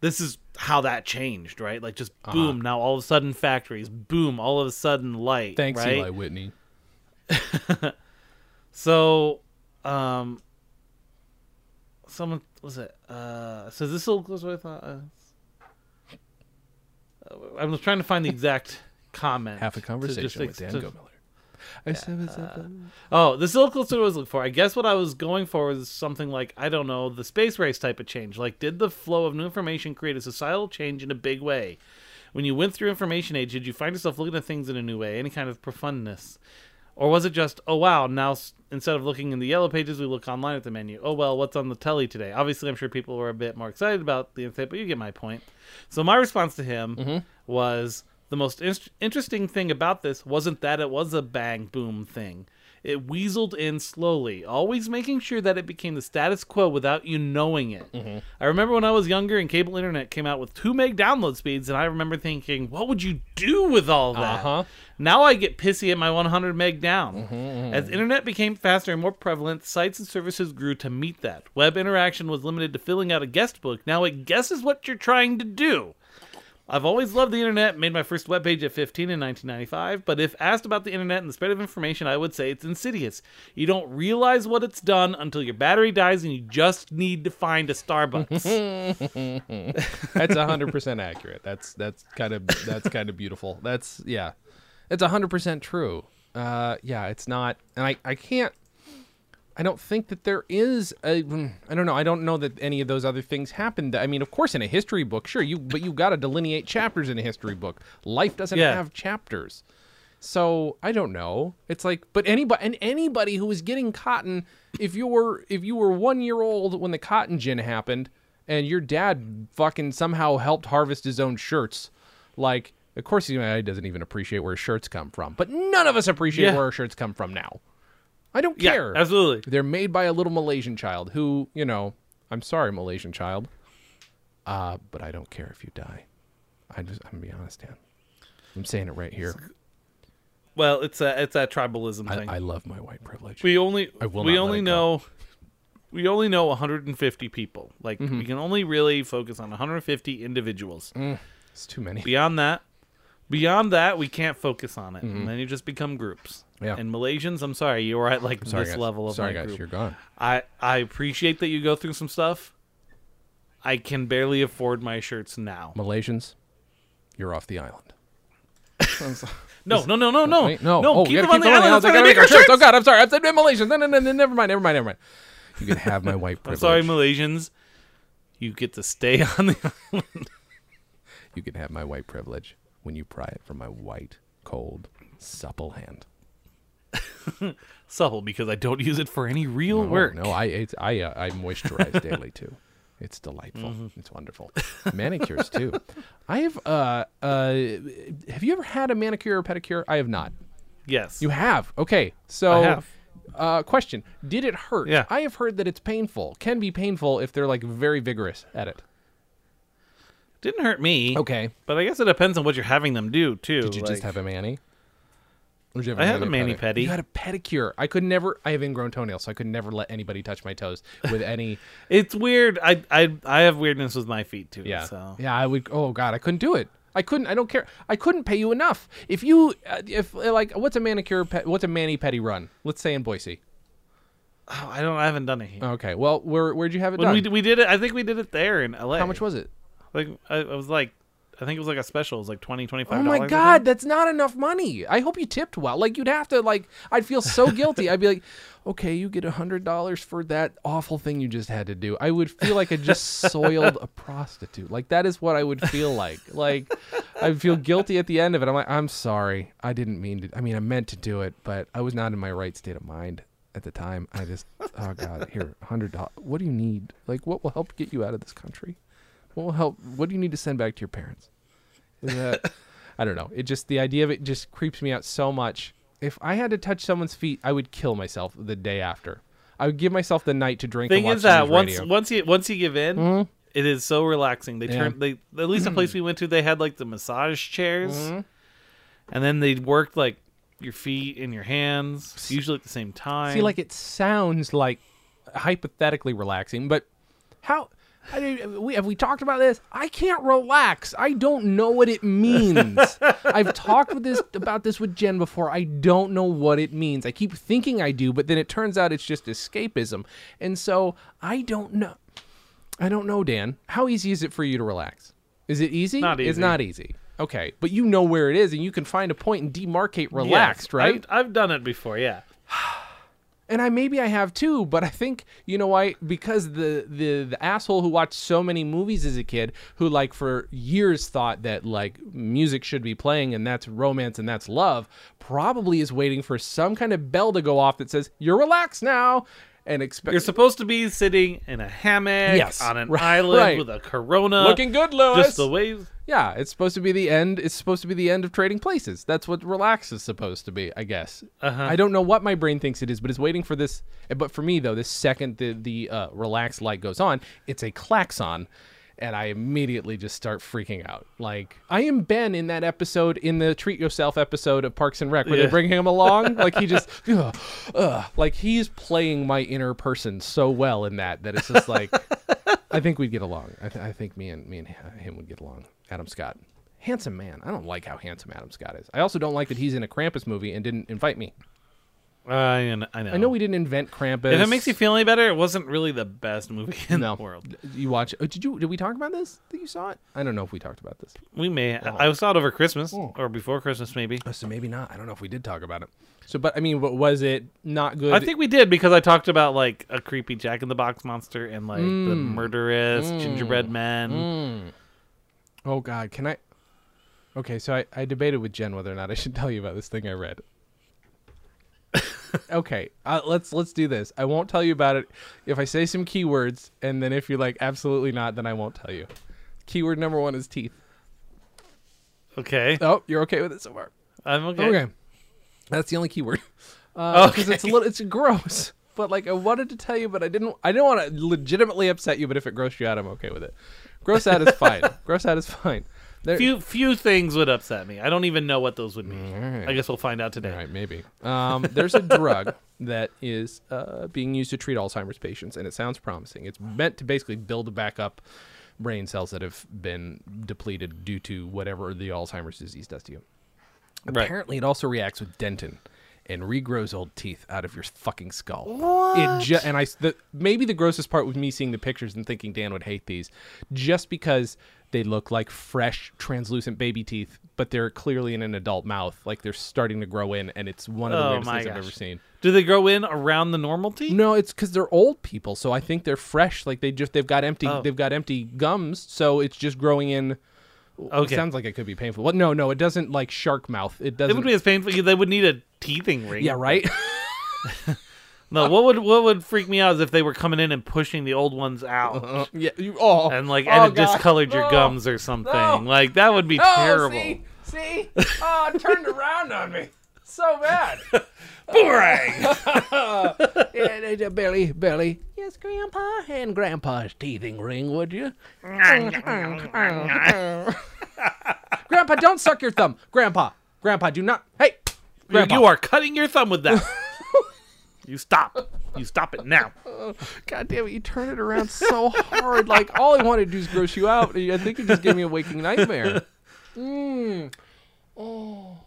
this is how that changed, right? Like just boom, uh-huh. now all of a sudden factories, boom, all of a sudden light, thanks right? Eli Whitney So, um, someone was it? Uh, so this all goes with. Uh, I was trying to find the exact comment. Half a conversation just, with Dan Gummiller. I said, uh, oh, this is what I was looking for. I guess what I was going for was something like, I don't know, the space race type of change. Like, did the flow of new information create a societal change in a big way? When you went through information age, did you find yourself looking at things in a new way, any kind of profundness? Or was it just, oh, wow, now s- instead of looking in the yellow pages, we look online at the menu. Oh, well, what's on the telly today? Obviously, I'm sure people were a bit more excited about the insight, but you get my point. So my response to him mm-hmm. was... The most in- interesting thing about this wasn't that it was a bang boom thing. It weaseled in slowly, always making sure that it became the status quo without you knowing it. Mm-hmm. I remember when I was younger and cable internet came out with two meg download speeds, and I remember thinking, what would you do with all that? Uh-huh. Now I get pissy at my one hundred meg down. Mm-hmm, mm-hmm. As internet became faster and more prevalent, sites and services grew to meet that. Web interaction was limited to filling out a guest book. Now it guesses what you're trying to do. I've always loved the internet, made my first webpage at fifteen in nineteen ninety-five, but if asked about the internet and the spread of information, I would say it's insidious. You don't realize what it's done until your battery dies and you just need to find a Starbucks. That's one hundred percent accurate. That's that's kind of that's kind of beautiful. That's, yeah. It's one hundred percent true. Uh, yeah, it's not, and I, I can't, I don't think that there is a, I don't know. I don't know that any of those other things happened. I mean, of course, in a history book, sure, you but you got to delineate chapters in a history book. Life doesn't yeah. have chapters. So I don't know. It's like, but anybody and anybody who was getting cotton, if you were if you were one year old when the cotton gin happened, and your dad fucking somehow helped harvest his own shirts, like of course he doesn't even appreciate where his shirts come from. But none of us appreciate yeah. where our shirts come from now. I don't care. Yeah, absolutely. They're made by a little Malaysian child who, you know, I'm sorry, Malaysian child, uh, but I don't care if you die. I just, I'm going to be honest, Dan. I'm saying it right here. Well, it's a, it's that tribalism I, thing. I love my white privilege. We only I will we not only know we only know one hundred fifty people. Like mm-hmm. we can only really focus on one hundred fifty individuals. Mm, it's too many. Beyond that, beyond that, we can't focus on it. Mm-hmm. And then you just become groups. Yeah. And Malaysians, I'm sorry, you were at like sorry, this guys. level of sorry, my guys, group. You're gone. I, I appreciate that you go through some stuff. I can barely afford my shirts now. Malaysians, you're off the island. no, no, no, no, no, Wait, no, no. Oh, keep them on the island. I gotta make our shirts. Oh God, I'm sorry. I said Malaysians. No, no, no, no. Never mind. Never mind. Never mind. You can have my white privilege. I'm sorry, Malaysians. You get to stay on the island. You can have my white privilege when you pry it from my white, cold, supple hand. Supple because I don't use it for any real no, work. No, I it's, I uh, I moisturize daily too. It's delightful. Mm-hmm. It's wonderful. Manicures too. I have. Uh, uh, have you ever had a manicure or pedicure? I have not. Yes, you have. Okay, so I have. Uh, question: Did it hurt? Yeah. I have heard that it's painful. Can be painful if they're like very vigorous at it. Didn't hurt me. Okay, but I guess it depends on what you're having them do too. Did you like... just have a mani? I had a mani pedi. You had a pedicure. I could never. I have ingrown toenails, so I could never let anybody touch my toes with any. It's weird. I I I have weirdness with my feet too. Yeah. So. Yeah. I would. Oh God, I couldn't do it. I couldn't. I don't care. I couldn't pay you enough. If you, if like, what's a manicure? Pe- what's a mani pedi run? Let's say in Boise. Oh, I don't. I haven't done it here. Okay. Well, where where'd you have it when done? We, we did it. I think we did it there in L A. How much was it? Like I, I was like. I think it was like a special. It was like twenty dollars, twenty-five dollars. Oh, my God. That's not enough money. I hope you tipped well. Like, you'd have to, like, I'd feel so guilty. I'd be like, okay, you get one hundred dollars for that awful thing you just had to do. I would feel like I just soiled a prostitute. Like, that is what I would feel like. Like, I'd feel guilty at the end of it. I'm like, I'm sorry. I didn't mean to. I mean, I meant to do it, but I was not in my right state of mind at the time. I just, oh, God, here, one hundred dollars. What do you need? Like, what will help get you out of this country? What will help? What do you need to send back to your parents? Is that, I don't know. It just the idea of it just creeps me out so much. If I had to touch someone's feet, I would kill myself the day after. I would give myself the night to drink. Thing and is that once radio. once you once you give in, mm-hmm. it is so relaxing. They yeah. turn they at least the place we went to, they had like the massage chairs, mm-hmm. and then they worked like your feet and your hands, usually at the same time. See, like it sounds like hypothetically relaxing, but how? I didn't, we, have we talked about this? I can't relax. I don't know what it means. I've talked with this about this with Jen before. I don't know what it means. I keep thinking I do, but then it turns out it's just escapism. And so I don't know. I don't know, Dan. How easy is it for you to relax? Is it easy? Not easy. It's not easy. Okay, but you know where it is, and you can find a point and demarcate relaxed, yes, right? I've, I've done it before, yeah. And I maybe I have too, but I think, you know why? Because the, the the asshole who watched so many movies as a kid, who like for years thought that like music should be playing and that's romance and that's love, probably is waiting for some kind of bell to go off that says, you're relaxed now. And expect you're supposed to be sitting in a hammock, yes, on an right, island right. with a Corona, looking good, Lewis. Just the waves. Yeah, it's supposed to be the end. It's supposed to be the end of Trading Places. That's what relax is supposed to be, I guess. Uh-huh. I don't know what my brain thinks it is, but it's waiting for this. But for me though, the second the the uh, relax light goes on, it's a klaxon, and I immediately just start freaking out. Like I am Ben in that episode, in the Treat Yourself episode of Parks and Rec, where yeah. they bring him along. Like he just, ugh, ugh. Like he's playing my inner person so well in that, that it's just like, I think we'd get along. I, th I think me and me and him would get along. Adam Scott, handsome man. I don't like how handsome Adam Scott is. I also don't like that he's in a Krampus movie and didn't invite me. Uh, I know. I know we didn't invent Krampus. If it makes you feel any better, it wasn't really the best movie in no. the world. You watch? Oh, did you? Did we talk about this? That you saw it? I don't know if we talked about this. We may. Oh. I saw it over Christmas oh. or before Christmas, maybe. Oh, so maybe not. I don't know if we did talk about it. So, but I mean, what was it? Not good. I think we did, because I talked about like a creepy Jack in the Box monster and like mm. the murderous mm. gingerbread man. Mm. Oh God! Can I? Okay, so I, I debated with Jen whether or not I should tell you about this thing I read. Okay, uh, let's let's do this. I won't tell you about it if I say some keywords, and then if you're like absolutely not, then I won't tell you. Keyword number one is teeth. Okay. Oh, you're okay with it so far? I'm okay. Okay, that's the only keyword. Uh, okay. Because it's a little, it's gross. But like, I wanted to tell you, but I didn't. I didn't want to legitimately upset you. But if it grossed you out, I'm okay with it. Gross out is fine. Gross out is fine. There... Few few things would upset me. I don't even know what those would mean. Right. I guess we'll find out today. All right, maybe. Um, there's a drug that is uh, being used to treat Alzheimer's patients, and it sounds promising. It's meant to basically build back up brain cells that have been depleted due to whatever the Alzheimer's disease does to you. Right. Apparently, it also reacts with dentin and regrows old teeth out of your fucking skull. What? It ju and I, the, maybe the grossest part was me seeing the pictures and thinking Dan would hate these, just because they look like fresh, translucent baby teeth, but they're clearly in an adult mouth. Like, they're starting to grow in, and it's one of the oh weirdest things gosh. I've ever seen. Do they grow in around the normal teeth? No, it's because they're old people, so I think they're fresh. Like, they just, they've got empty, oh. they've got empty gums, so it's just growing in. Okay. It sounds like it could be painful. Well, no, no, it doesn't like shark mouth. It doesn't. It would be as painful. They would need a teething ring. Yeah, right. No, what would what would freak me out is if they were coming in and pushing the old ones out. Uh, yeah, you, oh, and like, oh, and it God. discolored your oh, gums or something. No. Like that would be oh, terrible. See, see, oh, it turned around on me. So bad. Boomerang. Yeah, Billy, Billy. Yes, Grandpa, and Grandpa's teething ring, would you? Grandpa, don't suck your thumb. Grandpa, Grandpa, do not. Hey, Grandpa. You are cutting your thumb with that. You stop. You stop it now. God damn it, you turn it around so hard. Like, all I wanted to do is gross you out. I think you just gave me a waking nightmare. Mmm. Oh.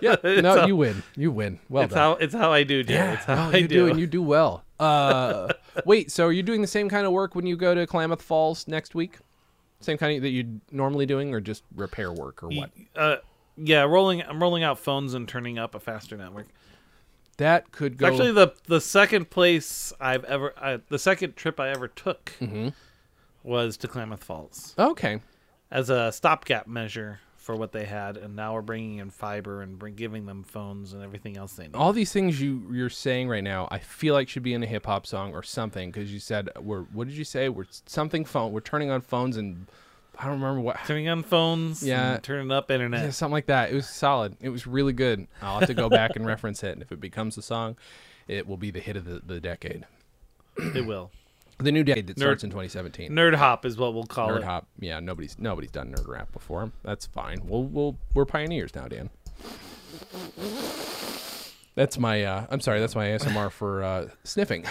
Yeah, no, how, you win. You win. Well it's done. How, it's how I do, Jim. Yeah, it's how oh, I you do. And you do well. Uh, wait, so are you doing the same kind of work when you go to Klamath Falls next week? Same kind of that you're normally doing, or just repair work or what? Uh, yeah, rolling. I'm rolling out phones and turning up a faster network. That could go. It's actually the the second place I've ever, I, the second trip I ever took mm-hmm. was to Klamath Falls. Okay, as a stopgap measure for what they had, and now we're bringing in fiber and bring, giving them phones and everything else they need. All these things you you're saying right now, I feel like should be in a hip hop song or something, because you said we're what did you say? We're something phone. We're turning on phones, and I don't remember what. Turning on phones. Yeah, and turning up internet. Yeah, something like that. It was solid. It was really good. I'll have to go back and reference it, and if it becomes a song, it will be the hit of the, the decade. It will. The new decade that nerd, starts in twenty seventeen. Nerd hop is what we'll call nerd it. Nerd hop. Yeah, nobody's nobody's done nerd rap before. That's fine. We'll we'll we're pioneers now, Dan. That's my. Uh, I'm sorry. That's my A S M R for uh, sniffing.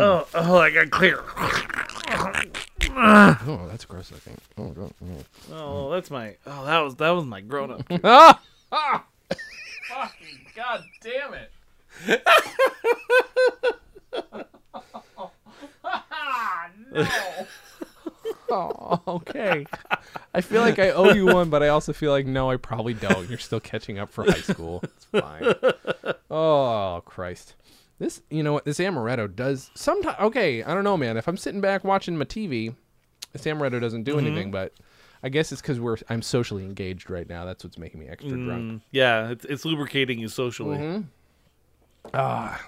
Oh, oh, I got clear. Oh, that's gross, I think. Oh, God. Oh. oh, that's my. Oh, that was that was my grown-up. Ah! Ah! Fucking God damn it! Ah, no. Oh, okay. I feel like I owe you one, but I also feel like no, I probably don't. You're still catching up for high school. It's fine. Oh, Christ. This, you know what? This amaretto does sometimes. Okay, I don't know, man. If I'm sitting back watching my T V, this amaretto doesn't do mm-hmm. anything. But I guess it's because we're I'm socially engaged right now. That's what's making me extra mm, drunk. Yeah, it's it's lubricating you socially. Mm-hmm. Ah,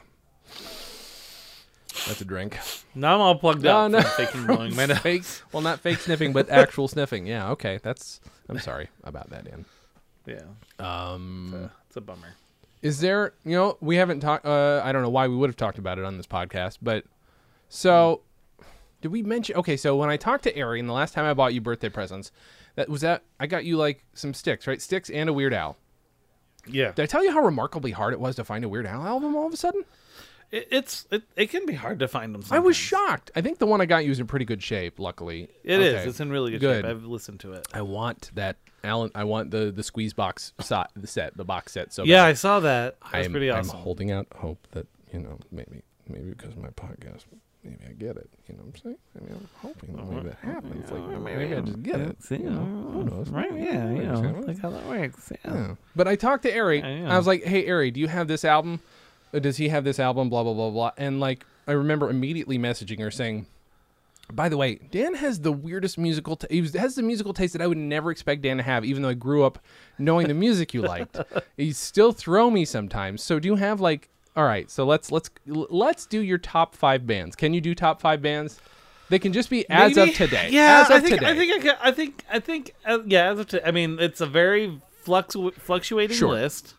that's a drink. Now I'm all plugged no, up. No, faking blowing my nose. Well, not fake sniffing, but actual sniffing. Yeah. Okay. That's. I'm sorry about that, Dan. Yeah. Um. It's a, it's a bummer. Is there, you know, we haven't talked, uh, I don't know why we would have talked about it on this podcast, but, so, did we mention, okay, so when I talked to Arian, the last time I bought you birthday presents, that was that, I got you, like, some sticks, right? Sticks and a Weird Al. Yeah. Did I tell you how remarkably hard it was to find a Weird Al album all of a sudden? It, it's, it, it can be hard to find them sometimes. I was shocked. I think the one I got you is in pretty good shape, luckily. It okay. is. It's in really good, good shape. I've listened to it. I want that. Alan, I want the, the squeeze box so, the set, the box set. So yeah, bad. I saw that. That's I'm, pretty awesome. I'm holding out hope that, you know, maybe maybe because of my podcast, maybe I get it. You know what I'm saying? I mean, I'm hoping that maybe that happens. Yeah, like, well, maybe yeah. I just get it. See, you know, who knows? Right, yeah, you know, like how that works. Yeah. Yeah. But I talked to Ari. Yeah, yeah. I was like, hey, Ari, do you have this album? Does he have this album? Blah, blah, blah, blah. And, like, I remember immediately messaging her saying, by the way, Dan has the weirdest musical. T- he has the musical taste that I would never expect Dan to have, even though I grew up knowing the music you liked. He still throw me sometimes. So do you have like? All right, so let's let's let's do your top five bands. Can you do top five bands? They can just be as Maybe. of today. Yeah, as of I think today. I think I, can, I think I think uh, yeah. As of to, I mean, it's a very flux fluctuating sure. list,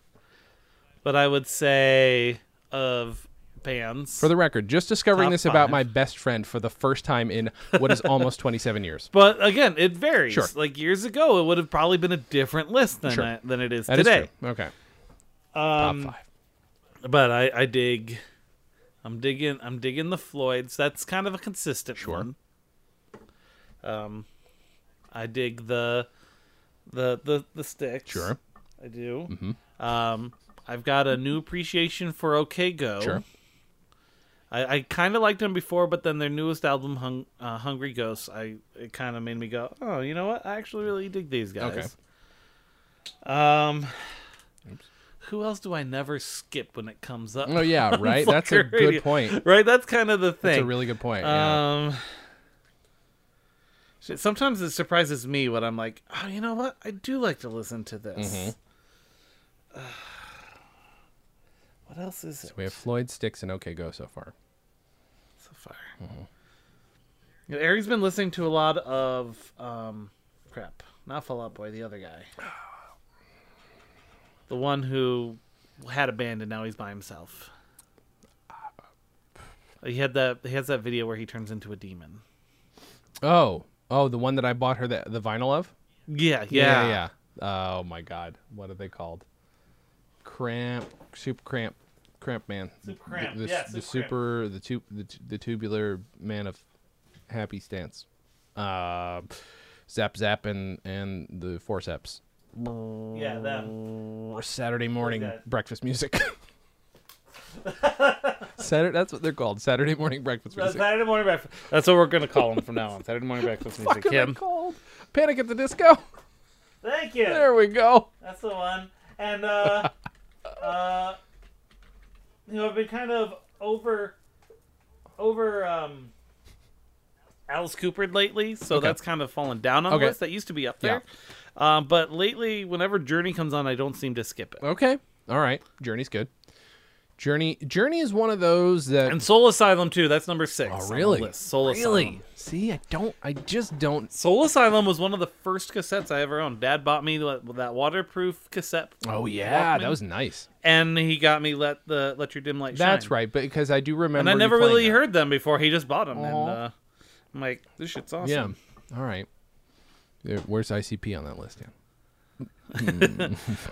but I would say of. Bands. For the record, just discovering Top this five. about my best friend for the first time in what is almost twenty-seven years. But again, it varies. Sure. Like years ago, it would have probably been a different list than sure. I, than it is that today. Is true. Okay. Um, Top five. But I, I dig. I'm digging. I'm digging the Floyds. That's kind of a consistent sure. one. Um, I dig the, the the the Styx. Sure. I do. Mm-hmm. Um, I've got a new appreciation for OK Go. Sure. I, I kind of liked them before, but then their newest album, Hung, uh, Hungry Ghosts, I it kind of made me go, oh, you know what? I actually really dig these guys. Okay. Um, Oops. Who else do I never skip when it comes up? Oh, yeah, right? That's a radio. good point. Right? That's kind of the thing. That's a really good point. Yeah. Um, sometimes it surprises me when I'm like, oh, you know what? I do like to listen to this. Mm-hmm. Uh, what else is so it? We have Floyd, Styx, and OK Go so far. So far. Mm-hmm. You know, Ari's been listening to a lot of um, crap. Not Fall Out Boy, the other guy. The one who had a band and now he's by himself. He had that. He has that video where he turns into a demon. Oh, oh, the one that I bought her the, the vinyl of. Yeah, yeah, yeah. yeah. Oh my God, what are they called? Cramp, super cramp, cramp man. Super cramp. The, the, yeah, super the super, cramp. the tube, the, the tubular man of happy stance. Uh, zap, zap, and and the forceps. Yeah, them. Saturday morning breakfast music. Saturday, that's what they're called. Saturday morning breakfast music. Saturday morning breakfast. That's what we're gonna call them from now on. Saturday morning breakfast music. What the fuck are they called? Panic at the Disco. Thank you. There we go. That's the one. And, uh, uh, you know, I've been kind of over, over, um, Alice Coopered lately, so okay. that's kind of fallen down on okay. the list. That used to be up there. Yeah. Um, but lately, whenever Journey comes on, I don't seem to skip it. Okay. All right. Journey's good. Journey, Journey is one of those that... And Soul Asylum, too. That's number six. Oh, really? On the list. Soul really? Asylum. See, I don't... I just don't... Soul Asylum was one of the first cassettes I ever owned. Dad bought me that waterproof cassette. Oh, yeah. Walkman. That was nice. And he got me Let the Let Your Dim Light Shine. That's right, because I do remember... And I never really that. heard them before. He just bought them. And, uh, I'm like, this shit's awesome. Yeah. All right. Where's I C P on that list? Yeah.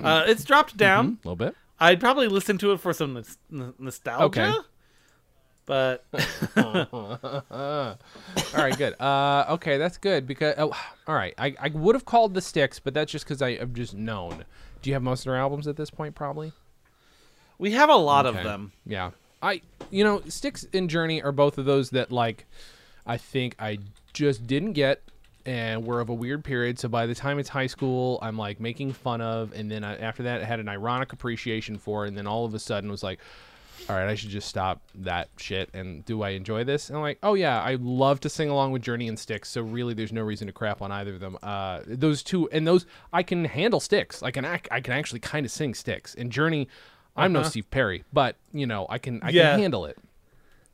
uh, it's dropped down mm-hmm. a little bit. I'd probably listen to it for some n- nostalgia. Okay. But all right, good. Uh, okay, that's good because oh, all right, I, I would have called the Styx, but that's just because I've just known. Do you have most of their albums at this point? Probably. We have a lot okay. of them. Yeah, I you know Styx and Journey are both of those that like I think I just didn't get, and were of a weird period. So by the time it's high school, I'm like making fun of, and then I, after that, I had an ironic appreciation for, and then all of a sudden was like. All right, I should just stop that shit. And do I enjoy this? And I'm like, oh, yeah, I love to sing along with Journey and Styx. So really, there's no reason to crap on either of them. Uh, those two and those I can handle Styx. I can act, I can actually kind of sing Styx. And Journey, I'm uh-huh. no Steve Perry, but, you know, I can I yeah. can handle it.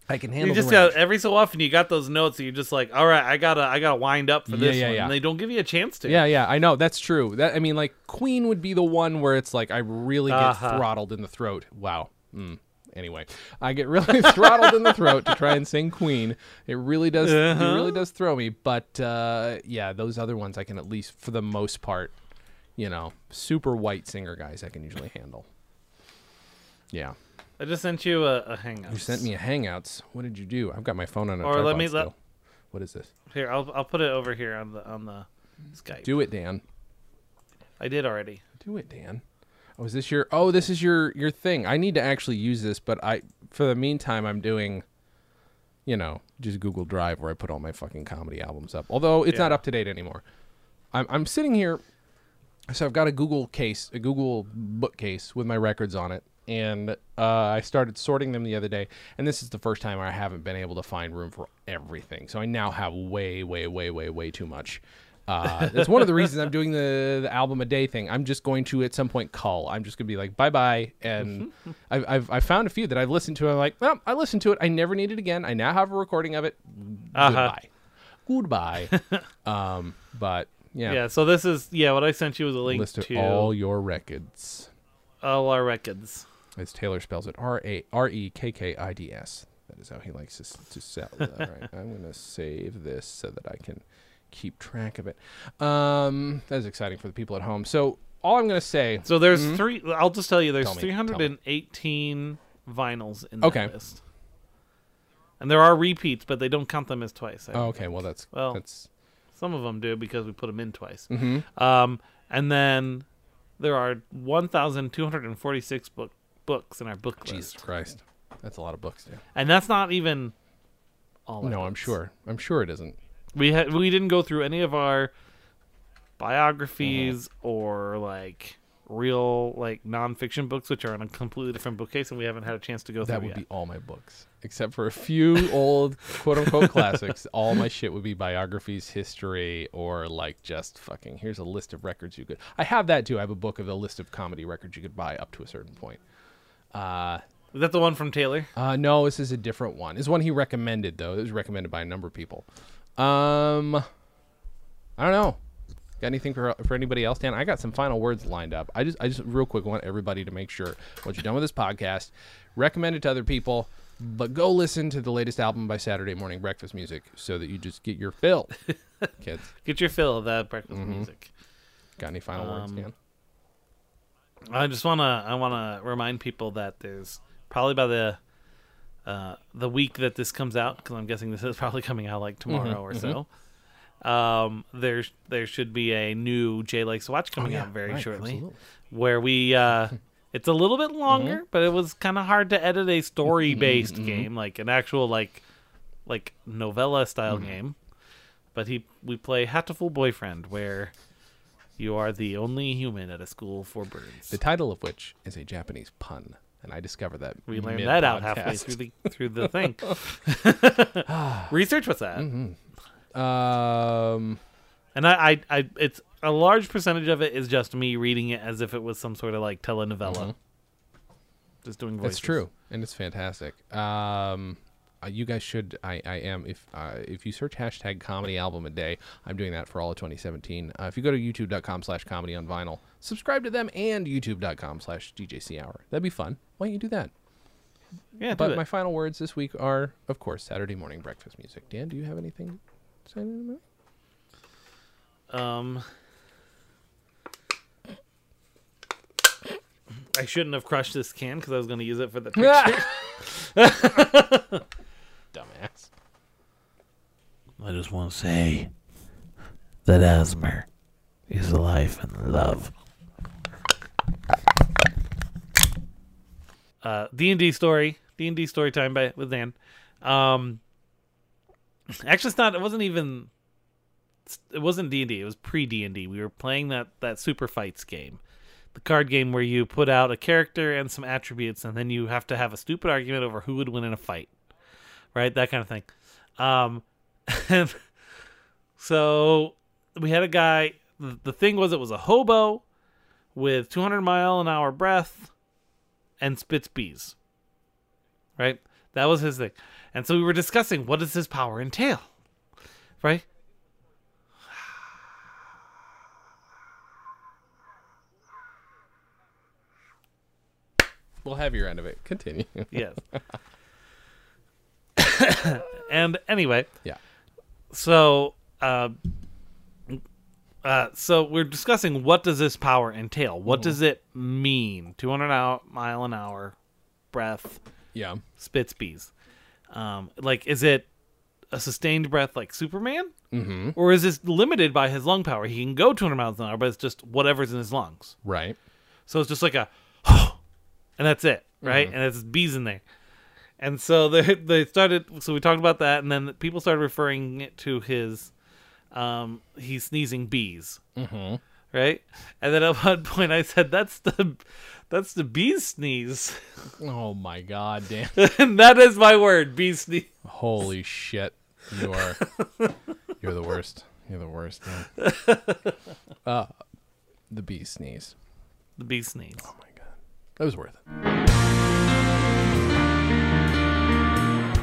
I can handle it. You just got, every so often you got those notes that you're just like, all right, I gotta I gotta wind up for yeah, this yeah, one. Yeah. And they don't give you a chance to. Yeah, yeah, I know. That's true. That I mean, like Queen would be the one where it's like I really get uh-huh. throttled in the throat. Wow. Mm. Anyway, I get really throttled in the throat to try and sing Queen. It really does uh-huh. it really does throw me. But, uh, yeah, those other ones I can at least, for the most part, you know, super white singer guys I can usually handle. Yeah. I just sent you a, a Hangouts. You sent me a Hangouts? What did you do? I've got my phone on a or let me let... What is this? Here, I'll I'll put it over here on the on the Skype. Do it, Dan. I did already. Do it, Dan. Oh, is this your? Oh, this is your your thing. I need to actually use this, but I, for the meantime, I'm doing, you know, just Google Drive where I put all my fucking comedy albums up. Although it's yeah. not up to date anymore. I'm I'm sitting here, so I've got a Google case, a Google bookcase with my records on it, and uh, I started sorting them the other day. And this is the first time I haven't been able to find room for everything. So I now have way, way, way, way, way too much. Uh, that's one of the reasons I'm doing the, the album a day thing. I'm just going to at some point cull. I'm just going to be like, bye bye. And mm-hmm. I've, I've I've found a few that I've listened to. And I'm like, well, I listened to it. I never need it again. I now have a recording of it. Uh-huh. Goodbye. Goodbye. um, but yeah. Yeah. So this is yeah. What I sent you was a link list of to all your records. All our records. As Taylor spells it, R A R E K K I D S. That is how he likes to to sell. All right. I'm going to save this so that I can. Keep track of it. Um, that is exciting for the people at home. So all I'm going to say. So there's mm-hmm. three. I'll just tell you there's tell me, three hundred eighteen vinyls in the okay. list. And there are repeats, but they don't count them as twice. Oh, okay. Think. Well, that's well, that's some of them do because we put them in twice. Mm-hmm. Um, and then there are one thousand two hundred forty-six book books in our book Jesus list. Jesus Christ. That's a lot of books. Yeah. And that's not even all. No, I'm sure. I'm sure it isn't. We ha- we didn't go through any of our biographies mm-hmm. or like real like nonfiction books, which are in a completely different bookcase, and we haven't had a chance to go that through. That would yet. Be all my books, except for a few old quote unquote classics. All my shit would be biographies, history, or like just fucking. Here's a list of records you could. I have that too. I have a book of a list of comedy records you could buy up to a certain point. Uh, Is that the one from Taylor? Uh, no, this is a different one. It's one he recommended though. It was recommended by a number of people. Um, I don't know. Got anything for for anybody else, Dan? I got some final words lined up. I just, I just real quick want everybody to make sure once you're done with this podcast, recommend it to other people, but go listen to the latest album by Saturday Morning Breakfast Music so that you just get your fill, kids. Get your fill of that breakfast mm-hmm. music. Got any final um, words, Dan? I just wanna, I wanna remind people that there's probably by the. Uh, the week that this comes out, because I'm guessing this is probably coming out like tomorrow mm-hmm, or mm-hmm. so. Um, there's there should be a new Jay Likes to Watch coming oh, yeah, out very right, shortly, absolutely. Where we uh, it's a little bit longer, mm-hmm. but it was kind of hard to edit a story based mm-hmm, game, mm-hmm. like an actual like like novella style mm-hmm. game. But he we play Hatoful Boyfriend, where you are the only human at a school for birds. The title of which is a Japanese pun. And I discovered that we learned mid-podcast. That out halfway through the through the thing. Research with that, mm-hmm. um, and I, I, I, it's a large percentage of it is just me reading it as if it was some sort of like telenovela, mm-hmm. just doing voices. That's true, and it's fantastic. Um, you guys should. I, I am if uh, if you search hashtag comedy album a day, I'm doing that for all of twenty seventeen. Uh, if you go to youtube dot com slash comedy on vinyl. Subscribe to them and youtube dot com slash D J C hour. That'd be fun. Why don't you do that? Yeah, but do it. My final words this week are, of course, Saturday Morning Breakfast Music. Dan, do you have anything Sign in the movie? Um, I shouldn't have crushed this can because I was going to use it for the picture. Dumbass. I just want to say that Asmer is life and love. Uh, D and D story. D and D story time by with Dan. Um, actually, it's not. It wasn't even. It wasn't D and D. It was pre-D and D. We were playing that, that Super Fights game. The card game where you put out a character and some attributes, and then you have to have a stupid argument over who would win in a fight. Right? That kind of thing. Um, and so we had a guy. The, the thing was, it was a hobo with two hundred mile an hour breath and spits bees. Right? That was his thing. And so we were discussing, what does his power entail? Right? We'll have your end of it. Continue. Yes. And anyway. Yeah. So, uh, uh, so we're discussing, what does this power entail? What does it mean? two hundred mile an hour breath. Yeah. Spits bees. Um, like, is it a sustained breath like Superman? Mm-hmm. Or is this limited by his lung power? He can go two hundred miles an hour, but it's just whatever's in his lungs. Right. So it's just like a... And that's it, right? Mm-hmm. And it's bees in there. And so they they started, so we talked about that, and then people started referring it to his, um, he's sneezing bees, mm-hmm. right? And then at one point I said, that's the that's the bees sneeze. Oh my God, damn. And that is my word, bees sneeze. Holy shit. You are, you're the worst. You're the worst, man. Uh, the bees sneeze. The bees sneeze. Oh my God. That was worth it.